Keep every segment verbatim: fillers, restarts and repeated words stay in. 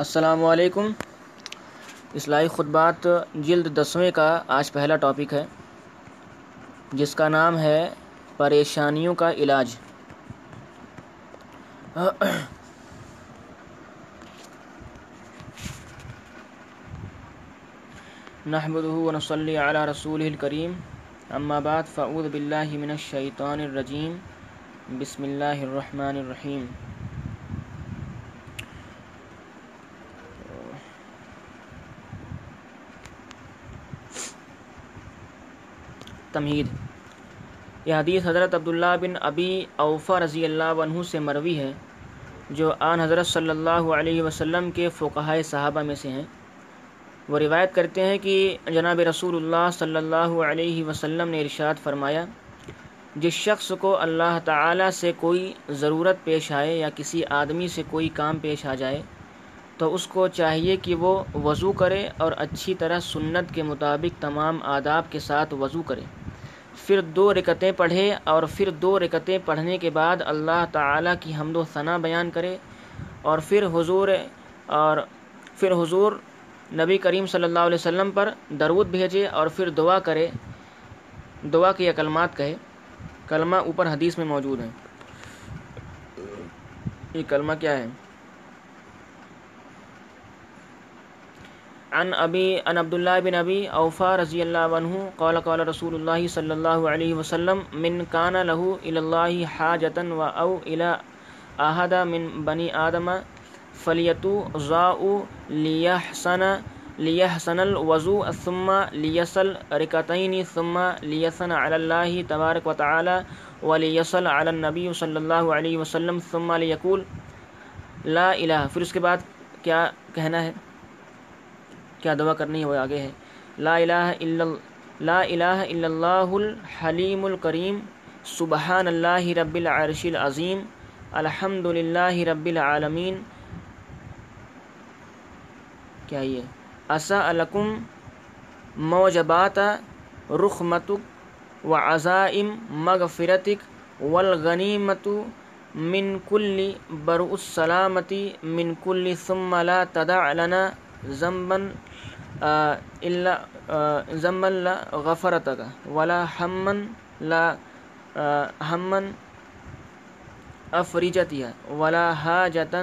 السلام علیکم. اصلاحی خطبات جلد دسویں کا آج پہلا ٹاپک ہے جس کا نام ہے پریشانیوں کا علاج. نحمدہ ونصلی علی رسولہ الکریم. اما بعد فاعوذ باللہ من الشیطان الرجیم. بسم اللہ الرحمن الرحیم. تمہید. یہ حدیث حضرت عبداللہ بن ابی اوفا رضی اللہ عنہ سے مروی ہے جو آن حضرت صلی اللہ علیہ وسلم کے فقہائے صحابہ میں سے ہیں. وہ روایت کرتے ہیں کہ جناب رسول اللہ صلی اللہ علیہ وسلم نے ارشاد فرمایا، جس شخص کو اللہ تعالیٰ سے کوئی ضرورت پیش آئے یا کسی آدمی سے کوئی کام پیش آ جائے تو اس کو چاہیے کہ وہ وضو کرے اور اچھی طرح سنت کے مطابق تمام آداب کے ساتھ وضو کرے، پھر دو رکعتیں پڑھے اور پھر دو رکعتیں پڑھنے کے بعد اللہ تعالیٰ کی حمد و ثنا بیان کرے اور پھر حضور اور پھر حضور نبی کریم صلی اللہ علیہ وسلم پر درود بھیجے اور پھر دعا کرے، دعا کی کلمات کہے. کلمہ اوپر حدیث میں موجود ہے. یہ کلمہ کیا ہے؟ عن ابی عن عبداللہ بن ابی اوفا رضی اللہ عنہ قال قال رسول اللہ صلی اللہ علیہ وسلم من کان لہ الی اللہ حاجتا و او الی احد من بنی آدم فلیتوضؤ لیحسن لیحسن الوضوء ثم لیصل رکعتین ثم لیثنی علی اللہ تبارک و تعالی ولیصل علی النبی صلی اللہ علیہ وسلم ثم لیقول لا الہ. پھر اس کے بعد کیا کہنا ہے، کیا دعا کرنی ہے، وہ آگے ہے. لا الہ الا لا الہ الا اللہ الحلیم الکریم، سبحان اللہ رب العرش العظیم، الحمد للہ رب العالمین. کیا یہ اسألکم موجبات رحمتک وعزائم مغفرتک والغنیمت من کل برء السلامتی من کل ثم لا تدع لنا ذنبا الا ذنبا لا غفرتک ولا ہما لا ہما افرجتیا ولا حاجتا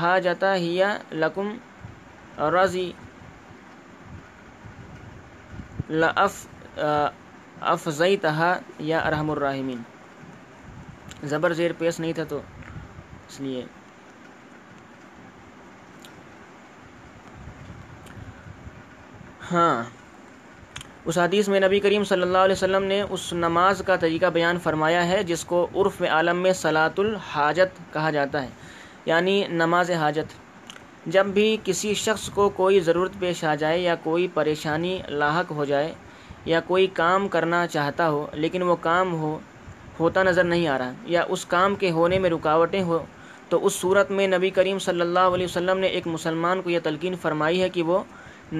حاجتا ہی لکم رضی لف افزیتہا یا ارحم الراحمین. زبر زیر پیش نہیں تھا تو اس لیے. ہاں، اس حدیث میں نبی کریم صلی اللہ علیہ وسلم نے اس نماز کا طریقہ بیان فرمایا ہے جس کو عرف عالم میں صلاۃ الحاجت کہا جاتا ہے، یعنی نماز حاجت. جب بھی کسی شخص کو کوئی ضرورت پیش آ جائے یا کوئی پریشانی لاحق ہو جائے یا کوئی کام کرنا چاہتا ہو لیکن وہ کام ہو ہوتا نظر نہیں آ رہا یا اس کام کے ہونے میں رکاوٹیں ہو، تو اس صورت میں نبی کریم صلی اللہ علیہ وسلم نے ایک مسلمان کو یہ تلقین فرمائی ہے کہ وہ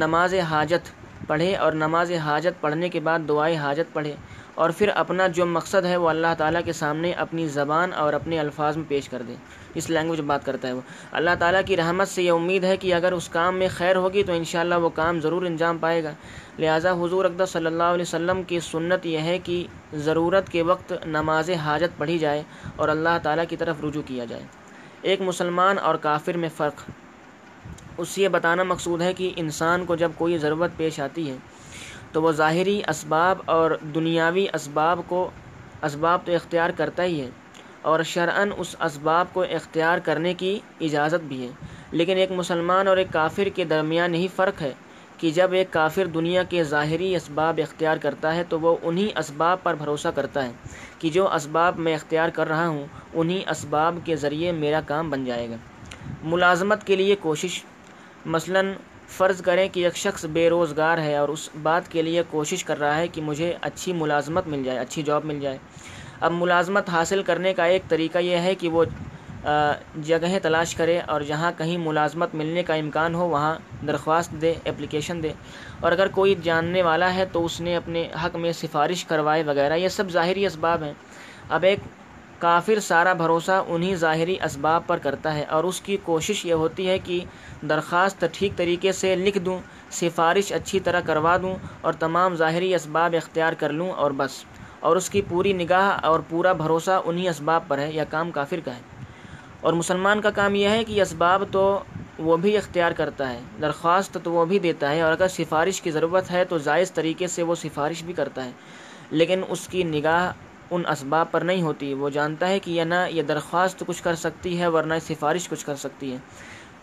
نماز حاجت پڑھے اور نماز حاجت پڑھنے کے بعد دعائے حاجت پڑھے اور پھر اپنا جو مقصد ہے وہ اللہ تعالیٰ کے سامنے اپنی زبان اور اپنے الفاظ میں پیش کر دے. اس لینگویج میں بات کرتا ہے وہ. اللہ تعالیٰ کی رحمت سے یہ امید ہے کہ اگر اس کام میں خیر ہوگی تو انشاءاللہ وہ کام ضرور انجام پائے گا. لہٰذا حضور اقدس صلی اللہ علیہ وسلم کی سنت یہ ہے کہ ضرورت کے وقت نماز حاجت پڑھی جائے اور اللہ تعالیٰ کی طرف رجوع کیا جائے. ایک مسلمان اور کافر میں فرق اس سے بتانا مقصود ہے کہ انسان کو جب کوئی ضرورت پیش آتی ہے تو وہ ظاہری اسباب اور دنیاوی اسباب کو اسباب تو اختیار کرتا ہی ہے اور شرعاً اس اسباب کو اختیار کرنے کی اجازت بھی ہے، لیکن ایک مسلمان اور ایک کافر کے درمیان یہی فرق ہے کہ جب ایک کافر دنیا کے ظاہری اسباب اختیار کرتا ہے تو وہ انہی اسباب پر بھروسہ کرتا ہے کہ جو اسباب میں اختیار کر رہا ہوں انہی اسباب کے ذریعے میرا کام بن جائے گا. ملازمت کے لیے کوشش، مثلاً فرض کریں کہ ایک شخص بے روزگار ہے اور اس بات کے لیے کوشش کر رہا ہے کہ مجھے اچھی ملازمت مل جائے، اچھی جاب مل جائے. اب ملازمت حاصل کرنے کا ایک طریقہ یہ ہے کہ وہ جگہیں تلاش کرے اور جہاں کہیں ملازمت ملنے کا امکان ہو وہاں درخواست دے، اپلیکیشن دے، اور اگر کوئی جاننے والا ہے تو اس نے اپنے حق میں سفارش کروائے وغیرہ. یہ سب ظاہری اسباب ہیں. اب ایک کافر سارا بھروسہ انہی ظاہری اسباب پر کرتا ہے اور اس کی کوشش یہ ہوتی ہے کہ درخواست ٹھیک طریقے سے لکھ دوں، سفارش اچھی طرح کروا دوں اور تمام ظاہری اسباب اختیار کر لوں اور بس، اور اس کی پوری نگاہ اور پورا بھروسہ انہی اسباب پر ہے۔ یہ کام کافر کا ہے۔ اور مسلمان کا کام یہ ہے کہ اسباب تو وہ بھی اختیار کرتا ہے، درخواست تو وہ بھی دیتا ہے، اور اگر سفارش کی ضرورت ہے تو جائز طریقے سے وہ سفارش بھی کرتا ہے، لیکن اس کی نگاہ ان اسباب پر نہیں ہوتی۔ وہ جانتا ہے کہ یہ نہ یہ درخواست کچھ کر سکتی ہے ورنہ سفارش کچھ کر سکتی ہے۔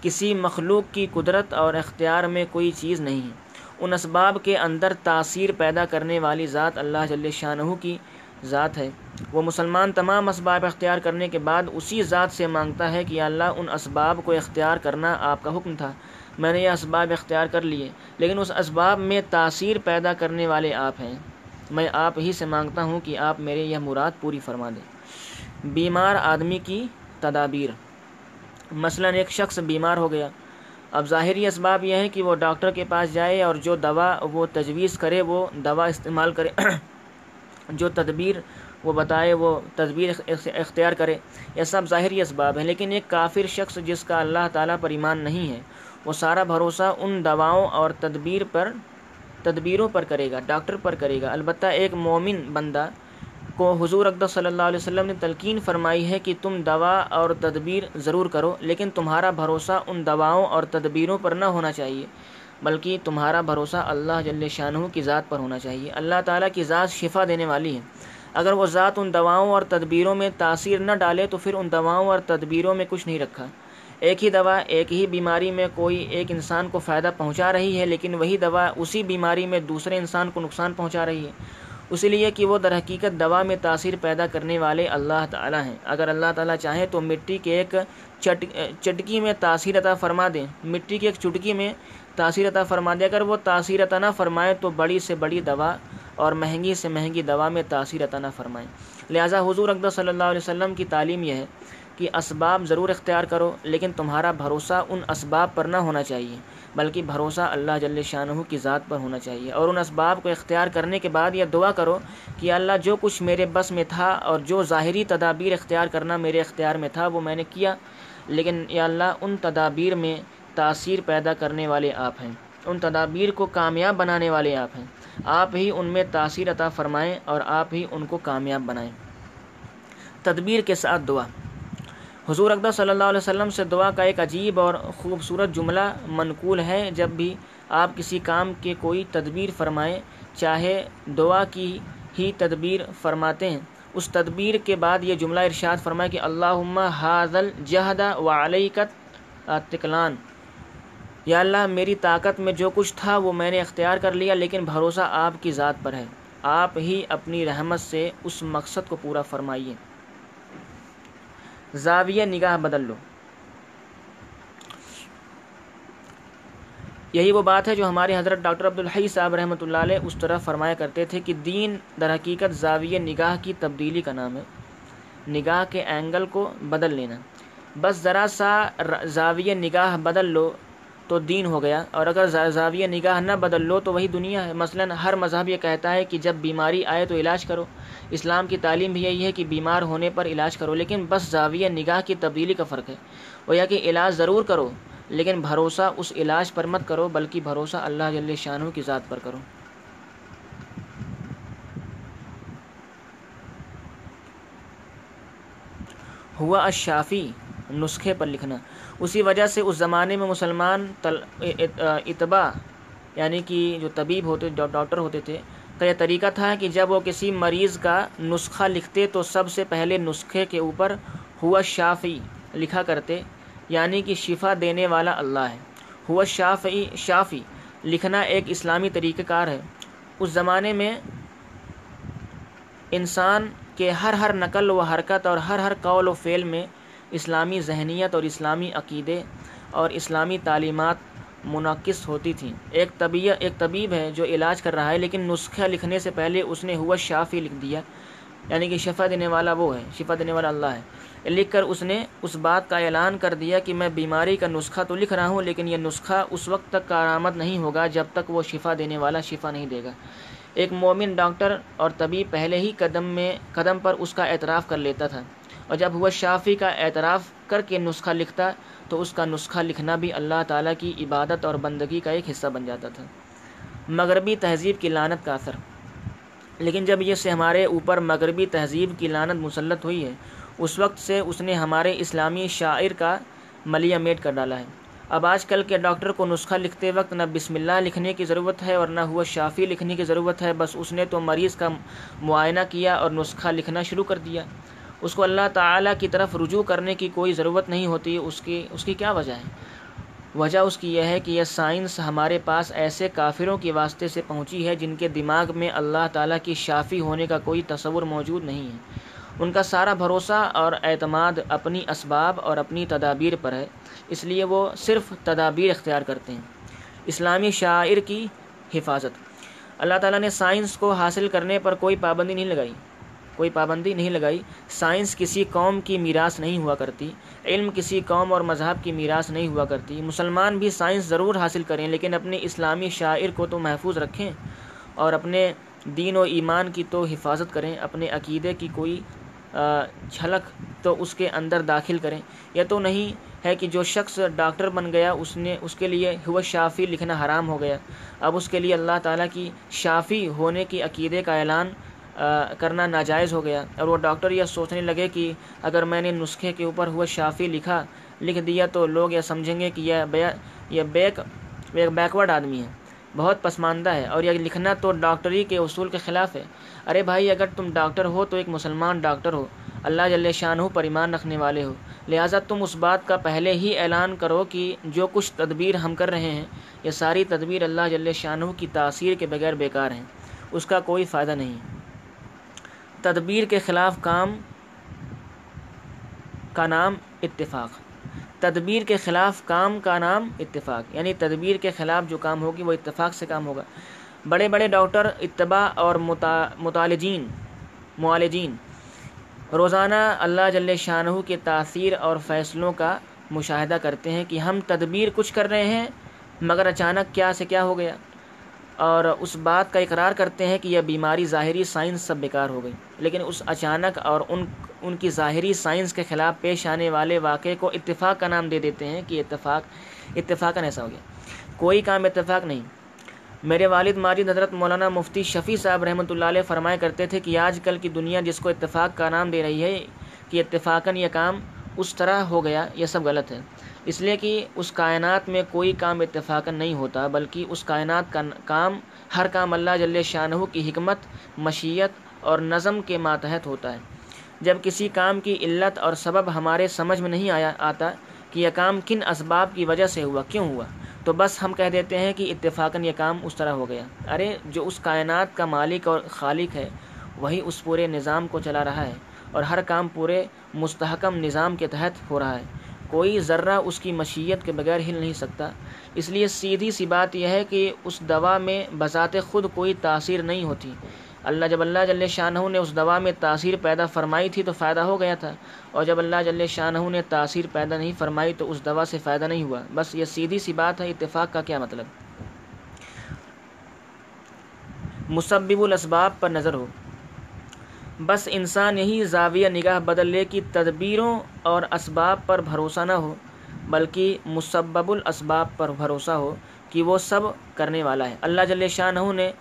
کسی مخلوق کی قدرت اور اختیار میں کوئی چیز نہیں ہے۔ ان اسباب کے اندر تاثیر پیدا کرنے والی ذات اللہ جل شانہ کی ذات ہے۔ وہ مسلمان تمام اسباب اختیار کرنے کے بعد اسی ذات سے مانگتا ہے کہ یا اللہ، ان اسباب کو اختیار کرنا آپ کا حکم تھا، میں نے یہ اسباب اختیار کر لیے، لیکن اس اسباب میں تاثیر پیدا کرنے والے آپ ہیں، میں آپ ہی سے مانگتا ہوں کہ آپ میرے یہ مراد پوری فرما دیں۔ بیمار آدمی کی تدابیر۔ مثلاً ایک شخص بیمار ہو گیا، اب ظاہری اسباب یہ ہیں کہ وہ ڈاکٹر کے پاس جائے اور جو دوا وہ تجویز کرے وہ دوا استعمال کرے، جو تدبیر وہ بتائے وہ تدبیر اختیار کرے، یہ سب ظاہری اسباب ہیں۔ لیکن ایک کافر شخص جس کا اللہ تعالیٰ پر ایمان نہیں ہے، وہ سارا بھروسہ ان دواؤں اور تدبیر پر تدبیروں پر کرے گا، ڈاکٹر پر کرے گا۔ البتہ ایک مومن بندہ کو حضور اکرم صلی اللہ علیہ وسلم نے تلقین فرمائی ہے کہ تم دوا اور تدبیر ضرور کرو، لیکن تمہارا بھروسہ ان دواؤں اور تدبیروں پر نہ ہونا چاہیے، بلکہ تمہارا بھروسہ اللہ جل شانہ کی ذات پر ہونا چاہیے۔ اللہ تعالیٰ کی ذات شفا دینے والی ہے، اگر وہ ذات ان دواؤں اور تدبیروں میں تاثیر نہ ڈالے تو پھر ان دواؤں اور تدبیروں میں کچھ نہیں رکھا۔ ایک ہی دوا ایک ہی بیماری میں کوئی ایک انسان کو فائدہ پہنچا رہی ہے، لیکن وہی دوا اسی بیماری میں دوسرے انسان کو نقصان پہنچا رہی ہے، اس لیے کہ وہ درحقیقت دوا میں تاثیر پیدا کرنے والے اللہ تعالیٰ ہیں۔ اگر اللہ تعالیٰ چاہیں تو مٹی کے ایک چٹ چٹکی میں تاثیر عطا فرما دیں، مٹی کی ایک چٹکی میں تاثیر عطا فرما دیں۔ اگر وہ تاثیر عطا نہ فرمائے تو بڑی سے بڑی دوا اور مہنگی سے مہنگی دوا میں تاثیر عطا نہ فرمائیں۔ لہٰذا حضور اکرم صلی اللہ علیہ وسلم کی تعلیم یہ ہے کہ اسباب ضرور اختیار کرو، لیکن تمہارا بھروسہ ان اسباب پر نہ ہونا چاہیے، بلکہ بھروسہ اللہ جل شانہ کی ذات پر ہونا چاہیے۔ اور ان اسباب کو اختیار کرنے کے بعد یہ دعا کرو کہ اللہ، جو کچھ میرے بس میں تھا اور جو ظاہری تدابیر اختیار کرنا میرے اختیار میں تھا وہ میں نے کیا، لیکن یا اللہ، ان تدابیر میں تاثیر پیدا کرنے والے آپ ہیں، ان تدابیر کو کامیاب بنانے والے آپ ہیں، آپ ہی ان میں تاثیر عطا فرمائیں اور آپ ہی ان کو کامیاب بنائیں۔ تدبیر کے ساتھ دعا۔ حضور اکرم صلی اللہ علیہ وسلم سے دعا کا ایک عجیب اور خوبصورت جملہ منقول ہے، جب بھی آپ کسی کام کے کوئی تدبیر فرمائیں، چاہے دعا کی ہی تدبیر فرماتے ہیں، اس تدبیر کے بعد یہ جملہ ارشاد فرمائے کہ اللہم ھذا الجہد وعلیک التکلان، یا اللہ، میری طاقت میں جو کچھ تھا وہ میں نے اختیار کر لیا، لیکن بھروسہ آپ کی ذات پر ہے، آپ ہی اپنی رحمت سے اس مقصد کو پورا فرمائیے۔ زاویہ نگاہ بدل لو۔ یہی وہ بات ہے جو ہمارے حضرت ڈاکٹر عبدالحی صاحب رحمۃ اللہ علیہ اس طرح فرمایا کرتے تھے کہ دین درحقیقت زاویہ نگاہ کی تبدیلی کا نام ہے، نگاہ کے اینگل کو بدل لینا۔ بس ذرا سا زاویہ نگاہ بدل لو تو دین ہو گیا، اور اگر زاویہ نگاہ نہ بدل لو تو وہی دنیا ہے۔ مثلا ہر مذہب یہ کہتا ہے کہ جب بیماری آئے تو علاج کرو، اسلام کی تعلیم بھی یہی ہے کہ بیمار ہونے پر علاج کرو، لیکن بس زاویہ نگاہ کی تبدیلی کا فرق ہے۔ وہ یہ کہ علاج ضرور کرو، لیکن بھروسہ اس علاج پر مت کرو، بلکہ بھروسہ اللہ جل شانہ کی ذات پر کرو۔ ہوا الشافی، نسخے پر لکھنا۔ اسی وجہ سے اس زمانے میں مسلمان اتباع، یعنی کہ جو طبیب ہوتے ڈاکٹر ہوتے تھے، کا یہ طریقہ تھا کہ جب وہ کسی مریض کا نسخہ لکھتے تو سب سے پہلے نسخے کے اوپر ہوا شافی لکھا کرتے، یعنی کہ شفا دینے والا اللہ ہے۔ ہوا شافی شافی لکھنا ایک اسلامی طریقہ کار ہے۔ اس زمانے میں انسان کے ہر ہر نقل و حرکت اور ہر ہر قول و فعل میں اسلامی ذہنیت اور اسلامی عقیدے اور اسلامی تعلیمات منعکس ہوتی تھیں۔ ایک طبی ایک طبیب ہے جو علاج کر رہا ہے، لیکن نسخہ لکھنے سے پہلے اس نے ہوا شافی لکھ دیا، یعنی کہ شفا دینے والا وہ ہے، شفا دینے والا اللہ ہے، لکھ کر اس نے اس بات کا اعلان کر دیا کہ میں بیماری کا نسخہ تو لکھ رہا ہوں، لیکن یہ نسخہ اس وقت تک کارآمد نہیں ہوگا جب تک وہ شفا دینے والا شفا نہیں دے گا۔ ایک مومن ڈاکٹر اور طبیب پہلے ہی قدم میں قدم پر اس کا اعتراف کر لیتا تھا اور جب ہوا شافی کا اعتراف کر کے نسخہ لکھتا تو اس کا نسخہ لکھنا بھی اللہ تعالیٰ کی عبادت اور بندگی کا ایک حصہ بن جاتا تھا۔ مغربی تہذیب کی لعنت کا اثر۔ لیکن جب یہ سے ہمارے اوپر مغربی تہذیب کی لعنت مسلط ہوئی ہے، اس وقت سے اس نے ہمارے اسلامی شاعر کا ملیہ میٹ کر ڈالا ہے۔ اب آج کل کے ڈاکٹر کو نسخہ لکھتے وقت نہ بسم اللہ لکھنے کی ضرورت ہے اور نہ ہوا شافی لکھنے کی ضرورت ہے، بس اس نے تو مریض کا معائنہ کیا اور نسخہ لکھنا شروع کر دیا۔ اس کو اللہ تعالیٰ کی طرف رجوع کرنے کی کوئی ضرورت نہیں ہوتی۔ اس کی اس کی کیا وجہ ہے؟ وجہ اس کی یہ ہے کہ یہ سائنس ہمارے پاس ایسے کافروں کے واسطے سے پہنچی ہے جن کے دماغ میں اللہ تعالیٰ کی شافی ہونے کا کوئی تصور موجود نہیں ہے۔ ان کا سارا بھروسہ اور اعتماد اپنی اسباب اور اپنی تدابیر پر ہے، اس لیے وہ صرف تدابیر اختیار کرتے ہیں۔ اسلامی شاعر کی حفاظت۔ اللہ تعالیٰ نے سائنس کو حاصل کرنے پر کوئی پابندی نہیں لگائی کوئی پابندی نہیں لگائی سائنس کسی قوم کی میراث نہیں ہوا کرتی، علم کسی قوم اور مذہب کی میراث نہیں ہوا کرتی۔ مسلمان بھی سائنس ضرور حاصل کریں، لیکن اپنے اسلامی شاعر کو تو محفوظ رکھیں اور اپنے دین و ایمان کی تو حفاظت کریں، اپنے عقیدے کی کوئی جھلک تو اس کے اندر داخل کریں۔ یہ تو نہیں ہے کہ جو شخص ڈاکٹر بن گیا اس نے اس کے لیے ہوا شافی لکھنا حرام ہو گیا۔ اب اس کے لیے اللہ تعالیٰ کی شافی ہونے کے عقیدے کا اعلان کرنا ناجائز ہو گیا، اور وہ ڈاکٹر یہ سوچنے لگے کہ اگر میں نے نسخے کے اوپر ہوا شافی لکھا لکھ دیا تو لوگ یہ سمجھیں گے کہ یہ بے یہ بیک بیکورڈ آدمی ہے، بہت پسماندہ ہے، اور یہ لکھنا تو ڈاکٹری کے اصول کے خلاف ہے۔ ارے بھائی، اگر تم ڈاکٹر ہو تو ایک مسلمان ڈاکٹر ہو، اللہ جل شانہ پر ایمان رکھنے والے ہو، لہٰذا تم اس بات کا پہلے ہی اعلان کرو کہ جو کچھ تدبیر ہم کر رہے ہیں یہ ساری تدبیر اللہ جل شانہ کی تاثیر کے بغیر بیکار ہیں، اس کا کوئی فائدہ نہیں۔ تدبیر کے خلاف کام کا نام اتفاق تدبیر کے خلاف کام کا نام اتفاق یعنی تدبیر کے خلاف جو کام ہوگی وہ اتفاق سے کام ہوگا۔ بڑے بڑے ڈاکٹر، اتباع اور متعالجین معالجین روزانہ اللہ جل شانہ کے تاثیر اور فیصلوں کا مشاہدہ کرتے ہیں کہ ہم تدبیر کچھ کر رہے ہیں مگر اچانک کیا سے کیا ہو گیا، اور اس بات کا اقرار کرتے ہیں کہ یہ بیماری ظاہری سائنس سب بیکار ہو گئی، لیکن اس اچانک اور ان ان کی ظاہری سائنس کے خلاف پیش آنے والے واقعے کو اتفاق کا نام دے دیتے ہیں کہ اتفاق اتفاقاً ایسا ہو گیا۔ کوئی کام اتفاق نہیں۔ میرے والد ماجد حضرت مولانا مفتی شفیع صاحب رحمۃ اللہ علیہ فرمایا کرتے تھے کہ آج کل کی دنیا جس کو اتفاق کا نام دے رہی ہے کہ اتفاقاً یہ کام اس طرح ہو گیا، یہ سب غلط ہے، اس لیے کہ اس کائنات میں کوئی کام اتفاقاً نہیں ہوتا، بلکہ اس کائنات کا کام ہر کام اللہ جل شانہ کی حکمت، مشیت اور نظم کے ماتحت ہوتا ہے۔ جب کسی کام کی علت اور سبب ہمارے سمجھ میں نہیں آیا آتا کہ یہ کام کن اسباب کی وجہ سے ہوا، کیوں ہوا، تو بس ہم کہہ دیتے ہیں کہ اتفاقاً یہ کام اس طرح ہو گیا۔ ارے جو اس کائنات کا مالک اور خالق ہے وہی اس پورے نظام کو چلا رہا ہے، اور ہر کام پورے مستحکم نظام کے تحت ہو رہا ہے، کوئی ذرہ اس کی مشیت کے بغیر ہل نہیں سکتا۔ اس لیے سیدھی سی بات یہ ہے کہ اس دوا میں بذات خود کوئی تاثیر نہیں ہوتی۔ اللہ جب اللہ جل شانہ نے اس دوا میں تاثیر پیدا فرمائی تھی تو فائدہ ہو گیا تھا، اور جب اللہ جل شانہ نے تاثیر پیدا نہیں فرمائی تو اس دوا سے فائدہ نہیں ہوا۔ بس یہ سیدھی سی بات ہے۔ اتفاق کا کیا مطلب؟ مسبب الاسباب پر نظر ہو۔ بس انسان یہی زاویہ نگاہ بدل لے کہ تدبیروں اور اسباب پر بھروسہ نہ ہو بلکہ مسبب الاسباب پر بھروسہ ہو کہ وہ سب کرنے والا ہے۔ اللہ جل شانہ نے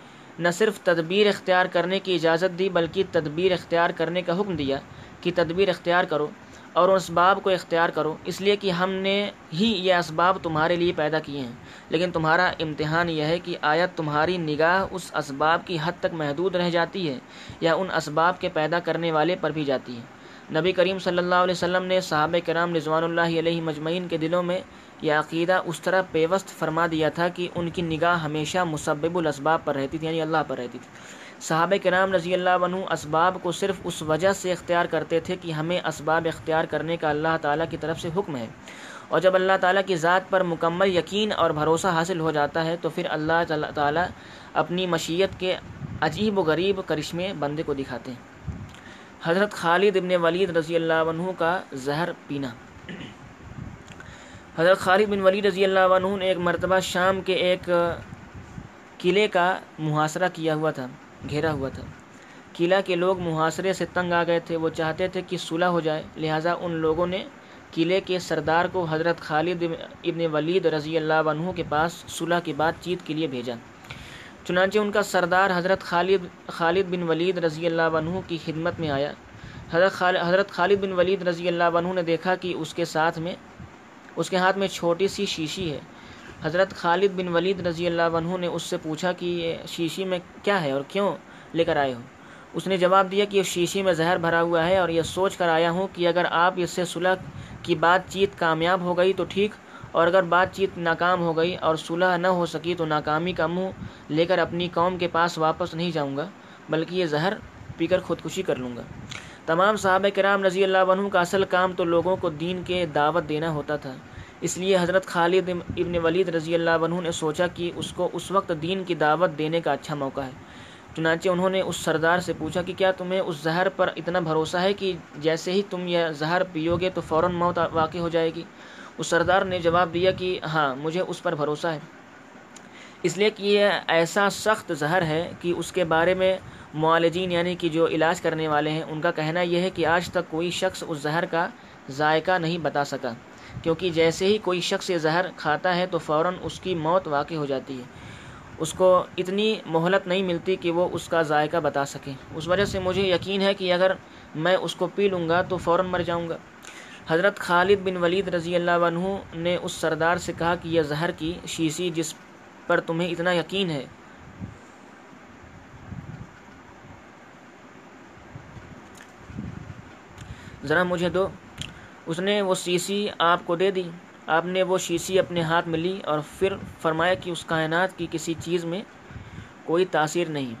نہ صرف تدبیر اختیار کرنے کی اجازت دی بلکہ تدبیر اختیار کرنے کا حکم دیا کہ تدبیر اختیار کرو اور ان اسباب کو اختیار کرو، اس لیے کہ ہم نے ہی یہ اسباب تمہارے لیے پیدا کیے ہیں، لیکن تمہارا امتحان یہ ہے کہ آیا تمہاری نگاہ اس اسباب کی حد تک محدود رہ جاتی ہے یا ان اسباب کے پیدا کرنے والے پر بھی جاتی ہے۔ نبی کریم صلی اللہ علیہ وسلم نے صحابہ کرام رضوان اللہ علیہ مجمعین کے دلوں میں یہ عقیدہ اس طرح پیوست فرما دیا تھا کہ ان کی نگاہ ہمیشہ مسبب الاسباب پر رہتی تھی، یعنی اللہ پر رہتی تھی۔ صحابہ کرام رضی اللہ عنہ اسباب کو صرف اس وجہ سے اختیار کرتے تھے کہ ہمیں اسباب اختیار کرنے کا اللہ تعالیٰ کی طرف سے حکم ہے، اور جب اللہ تعالیٰ کی ذات پر مکمل یقین اور بھروسہ حاصل ہو جاتا ہے تو پھر اللہ تعالیٰ اپنی مشیت کے عجیب و غریب کرشمے بندے کو دکھاتے ہیں۔ حضرت خالد ابن ولید رضی اللہ عنہ کا زہر پینا۔ حضرت خالد بن ولید رضی اللہ عنہ نے ایک مرتبہ شام کے ایک قلعے کا محاصرہ کیا ہوا تھا، گھیرا ہوا تھا۔ قلعہ کے لوگ محاصرے سے تنگ آ گئے تھے، وہ چاہتے تھے کہ صلح ہو جائے، لہٰذا ان لوگوں نے قلعے کے سردار کو حضرت خالد ابن ولید رضی اللہ عنہ کے پاس صلح کی بات چیت کے لیے بھیجا۔ چنانچہ ان کا سردار حضرت خالد خالد بن ولید رضی اللہ عنہ کی خدمت میں آیا۔ حضرت خالد بن ولید رضی اللہ عنہ نے دیکھا کہ اس کے ساتھ میں اس کے ہاتھ میں چھوٹی سی شیشی ہے۔ حضرت خالد بن ولید رضی اللہ عنہ نے اس سے پوچھا کہ یہ شیشی میں کیا ہے اور کیوں لے کر آئے ہو؟ اس نے جواب دیا کہ یہ شیشی میں زہر بھرا ہوا ہے اور یہ سوچ کر آیا ہوں کہ اگر آپ اس سے صلح کی بات چیت کامیاب ہو گئی تو ٹھیک، اور اگر بات چیت ناکام ہو گئی اور صلح نہ ہو سکی تو ناکامی کا منہ لے کر اپنی قوم کے پاس واپس نہیں جاؤں گا، بلکہ یہ زہر پی کر خودکشی کر لوں گا۔ تمام صحابہ کرام رضی اللہ عنہ کا اصل کام تو لوگوں کو دین کے دعوت دینا ہوتا تھا، اس لیے حضرت خالد ابن ولید رضی اللہ عنہ نے سوچا کہ اس کو اس وقت دین کی دعوت دینے کا اچھا موقع ہے۔ چنانچہ انہوں نے اس سردار سے پوچھا کہ کیا تمہیں اس زہر پر اتنا بھروسہ ہے کہ جیسے ہی تم یہ زہر پیو گے تو فوراً موت واقع ہو جائے گی؟ اس سردار نے جواب دیا کہ ہاں، مجھے اس پر بھروسہ ہے، اس لیے کہ یہ ایسا سخت زہر ہے کہ اس کے بارے میں معالجین یعنی کہ جو علاج کرنے والے ہیں ان کا کہنا یہ ہے کہ آج تک کوئی شخص اس زہر کا ذائقہ نہیں بتا سکا، کیونکہ جیسے ہی کوئی شخص یہ زہر کھاتا ہے تو فوراً اس کی موت واقع ہو جاتی ہے، اس کو اتنی مہلت نہیں ملتی کہ وہ اس کا ذائقہ بتا سکے۔ اس وجہ سے مجھے یقین ہے کہ اگر میں اس کو پی لوں گا تو فوراً مر جاؤں گا۔ حضرت خالد بن ولید رضی اللہ عنہ نے اس سردار سے کہا کہ یہ زہر کی شیشی جس پر تمہیں اتنا یقین ہے، ذرا مجھے دو۔ اس نے وہ شیشی آپ کو دے دی، آپ نے وہ شیشی اپنے ہاتھ میں لی اور پھر فرمایا کہ اس کائنات کی کسی چیز میں کوئی تاثیر نہیں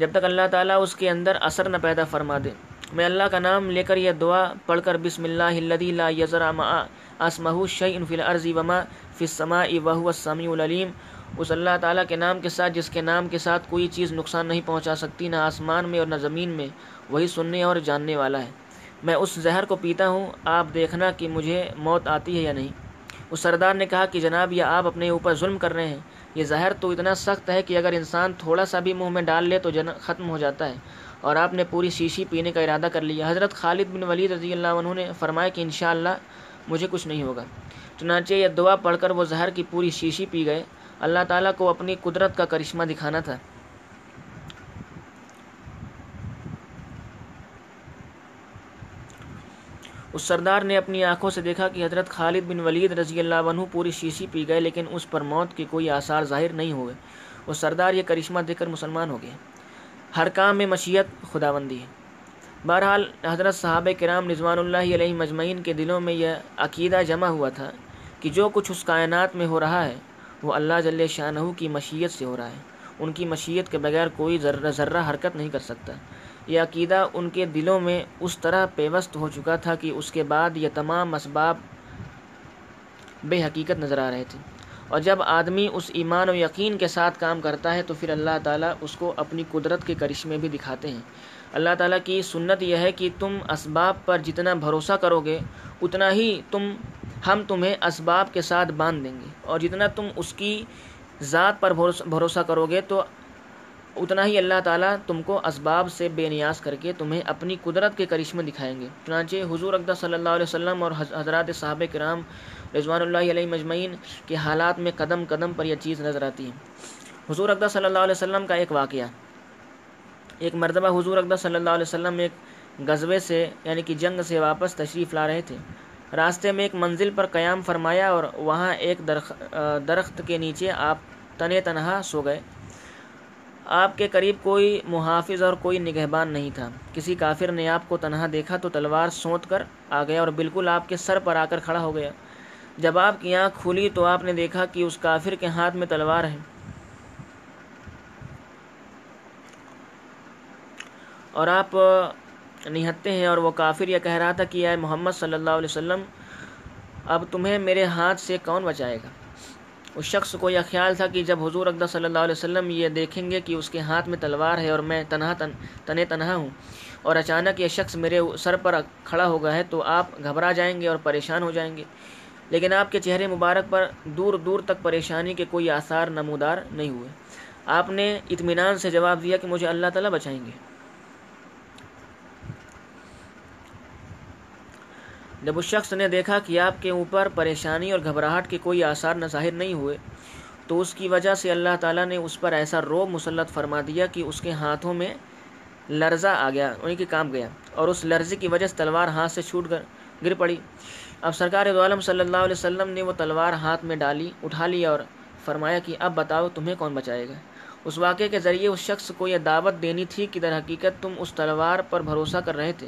جب تک اللہ تعالیٰ اس کے اندر اثر نہ پیدا فرما دے۔ میں اللہ کا نام لے کر یہ دعا پڑھ کر بسم اللہ الذی لا یضر مع اسمہ شیء فی الارض وما فی السماء وہو السمیع العلیم، اس اللہ تعالیٰ کے نام کے ساتھ جس کے نام کے ساتھ کوئی چیز نقصان نہیں پہنچا سکتی، نہ آسمان میں اور نہ زمین میں، وہی سننے اور جاننے والا ہے۔ میں اس زہر کو پیتا ہوں، آپ دیکھنا کہ مجھے موت آتی ہے یا نہیں۔ اس سردار نے کہا کہ جناب، یہ آپ اپنے اوپر ظلم کر رہے ہیں، یہ زہر تو اتنا سخت ہے کہ اگر انسان تھوڑا سا بھی منہ میں ڈال لے تو جن ختم ہو جاتا ہے، اور آپ نے پوری شیشی پینے کا ارادہ کر لیا۔ حضرت خالد بن ولید رضی اللہ عنہ نے فرمایا کہ انشاءاللہ مجھے کچھ نہیں ہوگا۔ چنانچہ یہ دعا پڑھ کر وہ زہر کی پوری شیشی پی گئے۔ اللہ تعالیٰ کو اپنی قدرت کا کرشمہ دکھانا تھا۔ اس سردار نے اپنی آنکھوں سے دیکھا کہ حضرت خالد بن ولید رضی اللہ عنہ پوری شیشی پی گئے، لیکن اس پر موت کے کوئی آثار ظاہر نہیں ہوئے۔ وہ سردار یہ کرشمہ دیکھ کر مسلمان ہو گیا۔ ہر کام میں مشیت خداوندی ہے۔ بہرحال حضرت صحابہ کرام رضوان اللہ علیہ مجمعین کے دلوں میں یہ عقیدہ جمع ہوا تھا کہ جو کچھ اس کائنات میں ہو رہا ہے وہ اللہ جل شانہ کی مشیت سے ہو رہا ہے، ان کی مشیت کے بغیر کوئی ذرہ ذرہ حرکت نہیں کر سکتا۔ یہ عقیدہ ان کے دلوں میں اس طرح پیوست ہو چکا تھا کہ اس کے بعد یہ تمام اسباب بے حقیقت نظر آ رہے تھے، اور جب آدمی اس ایمان و یقین کے ساتھ کام کرتا ہے تو پھر اللہ تعالیٰ اس کو اپنی قدرت کے کرشمے بھی دکھاتے ہیں۔ اللہ تعالیٰ کی سنت یہ ہے کہ تم اسباب پر جتنا بھروسہ کرو گے اتنا ہی تم ہم تمہیں اسباب کے ساتھ باندھ دیں گے، اور جتنا تم اس کی ذات پر بھروسہ کرو گے تو اتنا ہی اللہ تعالیٰ تم کو اسباب سے بے نیاز کر کے تمہیں اپنی قدرت کے کرشمے دکھائیں گے۔ چنانچہ حضور اکرم صلی اللہ علیہ وسلم اور حضرات صحابہ کرام رضوان اللہ علیہ مجمعین کے حالات میں قدم قدم پر یہ چیز نظر آتی ہے۔ حضور اکرم صلی اللہ علیہ وسلم کا ایک واقعہ۔ ایک مرتبہ حضور اکرم صلی اللہ علیہ وسلم ایک غزوے سے یعنی کہ جنگ سے واپس تشریف لا رہے تھے، راستے میں ایک منزل پر قیام فرمایا اور وہاں ایک درخت کے نیچے آپ تنے تنہا سو گئے۔ آپ کے قریب کوئی محافظ اور کوئی نگہبان نہیں تھا۔ کسی کافر نے آپ کو تنہا دیکھا تو تلوار سونت کر آ گیا اور بالکل آپ کے سر پر آ کر کھڑا ہو گیا۔ جب آپ کی آنکھ کھلی تو آپ نے دیکھا کہ اس کافر کے ہاتھ میں تلوار ہے اور آپ نہتے ہیں، اور وہ کافر یہ کہہ رہا تھا کہ اے محمد صلی اللہ علیہ وسلم، اب تمہیں میرے ہاتھ سے کون بچائے گا؟ اس شخص کو یہ خیال تھا کہ جب حضور اکرم صلی اللہ علیہ وسلم یہ دیکھیں گے کہ اس کے ہاتھ میں تلوار ہے اور میں تنہا تن تنے تنہا ہوں، اور اچانک یہ شخص میرے سر پر کھڑا ہو گیا ہے تو آپ گھبرا جائیں گے اور پریشان ہو جائیں گے، لیکن آپ کے چہرے مبارک پر دور دور تک پریشانی کے کوئی آثار نمودار نہیں ہوئے۔ آپ نے اطمینان سے جواب دیا کہ مجھے اللہ تعالیٰ بچائیں گے۔ جب اس شخص نے دیکھا کہ آپ کے اوپر پریشانی اور گھبراہٹ کے کوئی آثار نہ ظاہر نہیں ہوئے تو اس کی وجہ سے اللہ تعالیٰ نے اس پر ایسا روب مسلط فرما دیا کہ اس کے ہاتھوں میں لرزہ آ گیا، ان کے کانپ گیا، اور اس لرزے کی وجہ سے تلوار ہاتھ سے چھوٹ گر پڑی۔ اب سرکار دو عالم صلی اللہ علیہ وسلم نے وہ تلوار ہاتھ میں ڈالی، اٹھا لی اور فرمایا کہ اب بتاؤ تمہیں کون بچائے گا۔ اس واقعے کے ذریعے اس شخص کو یہ دعوت دینی تھی کہ در حقیقت تم اس تلوار پر بھروسہ کر رہے تھے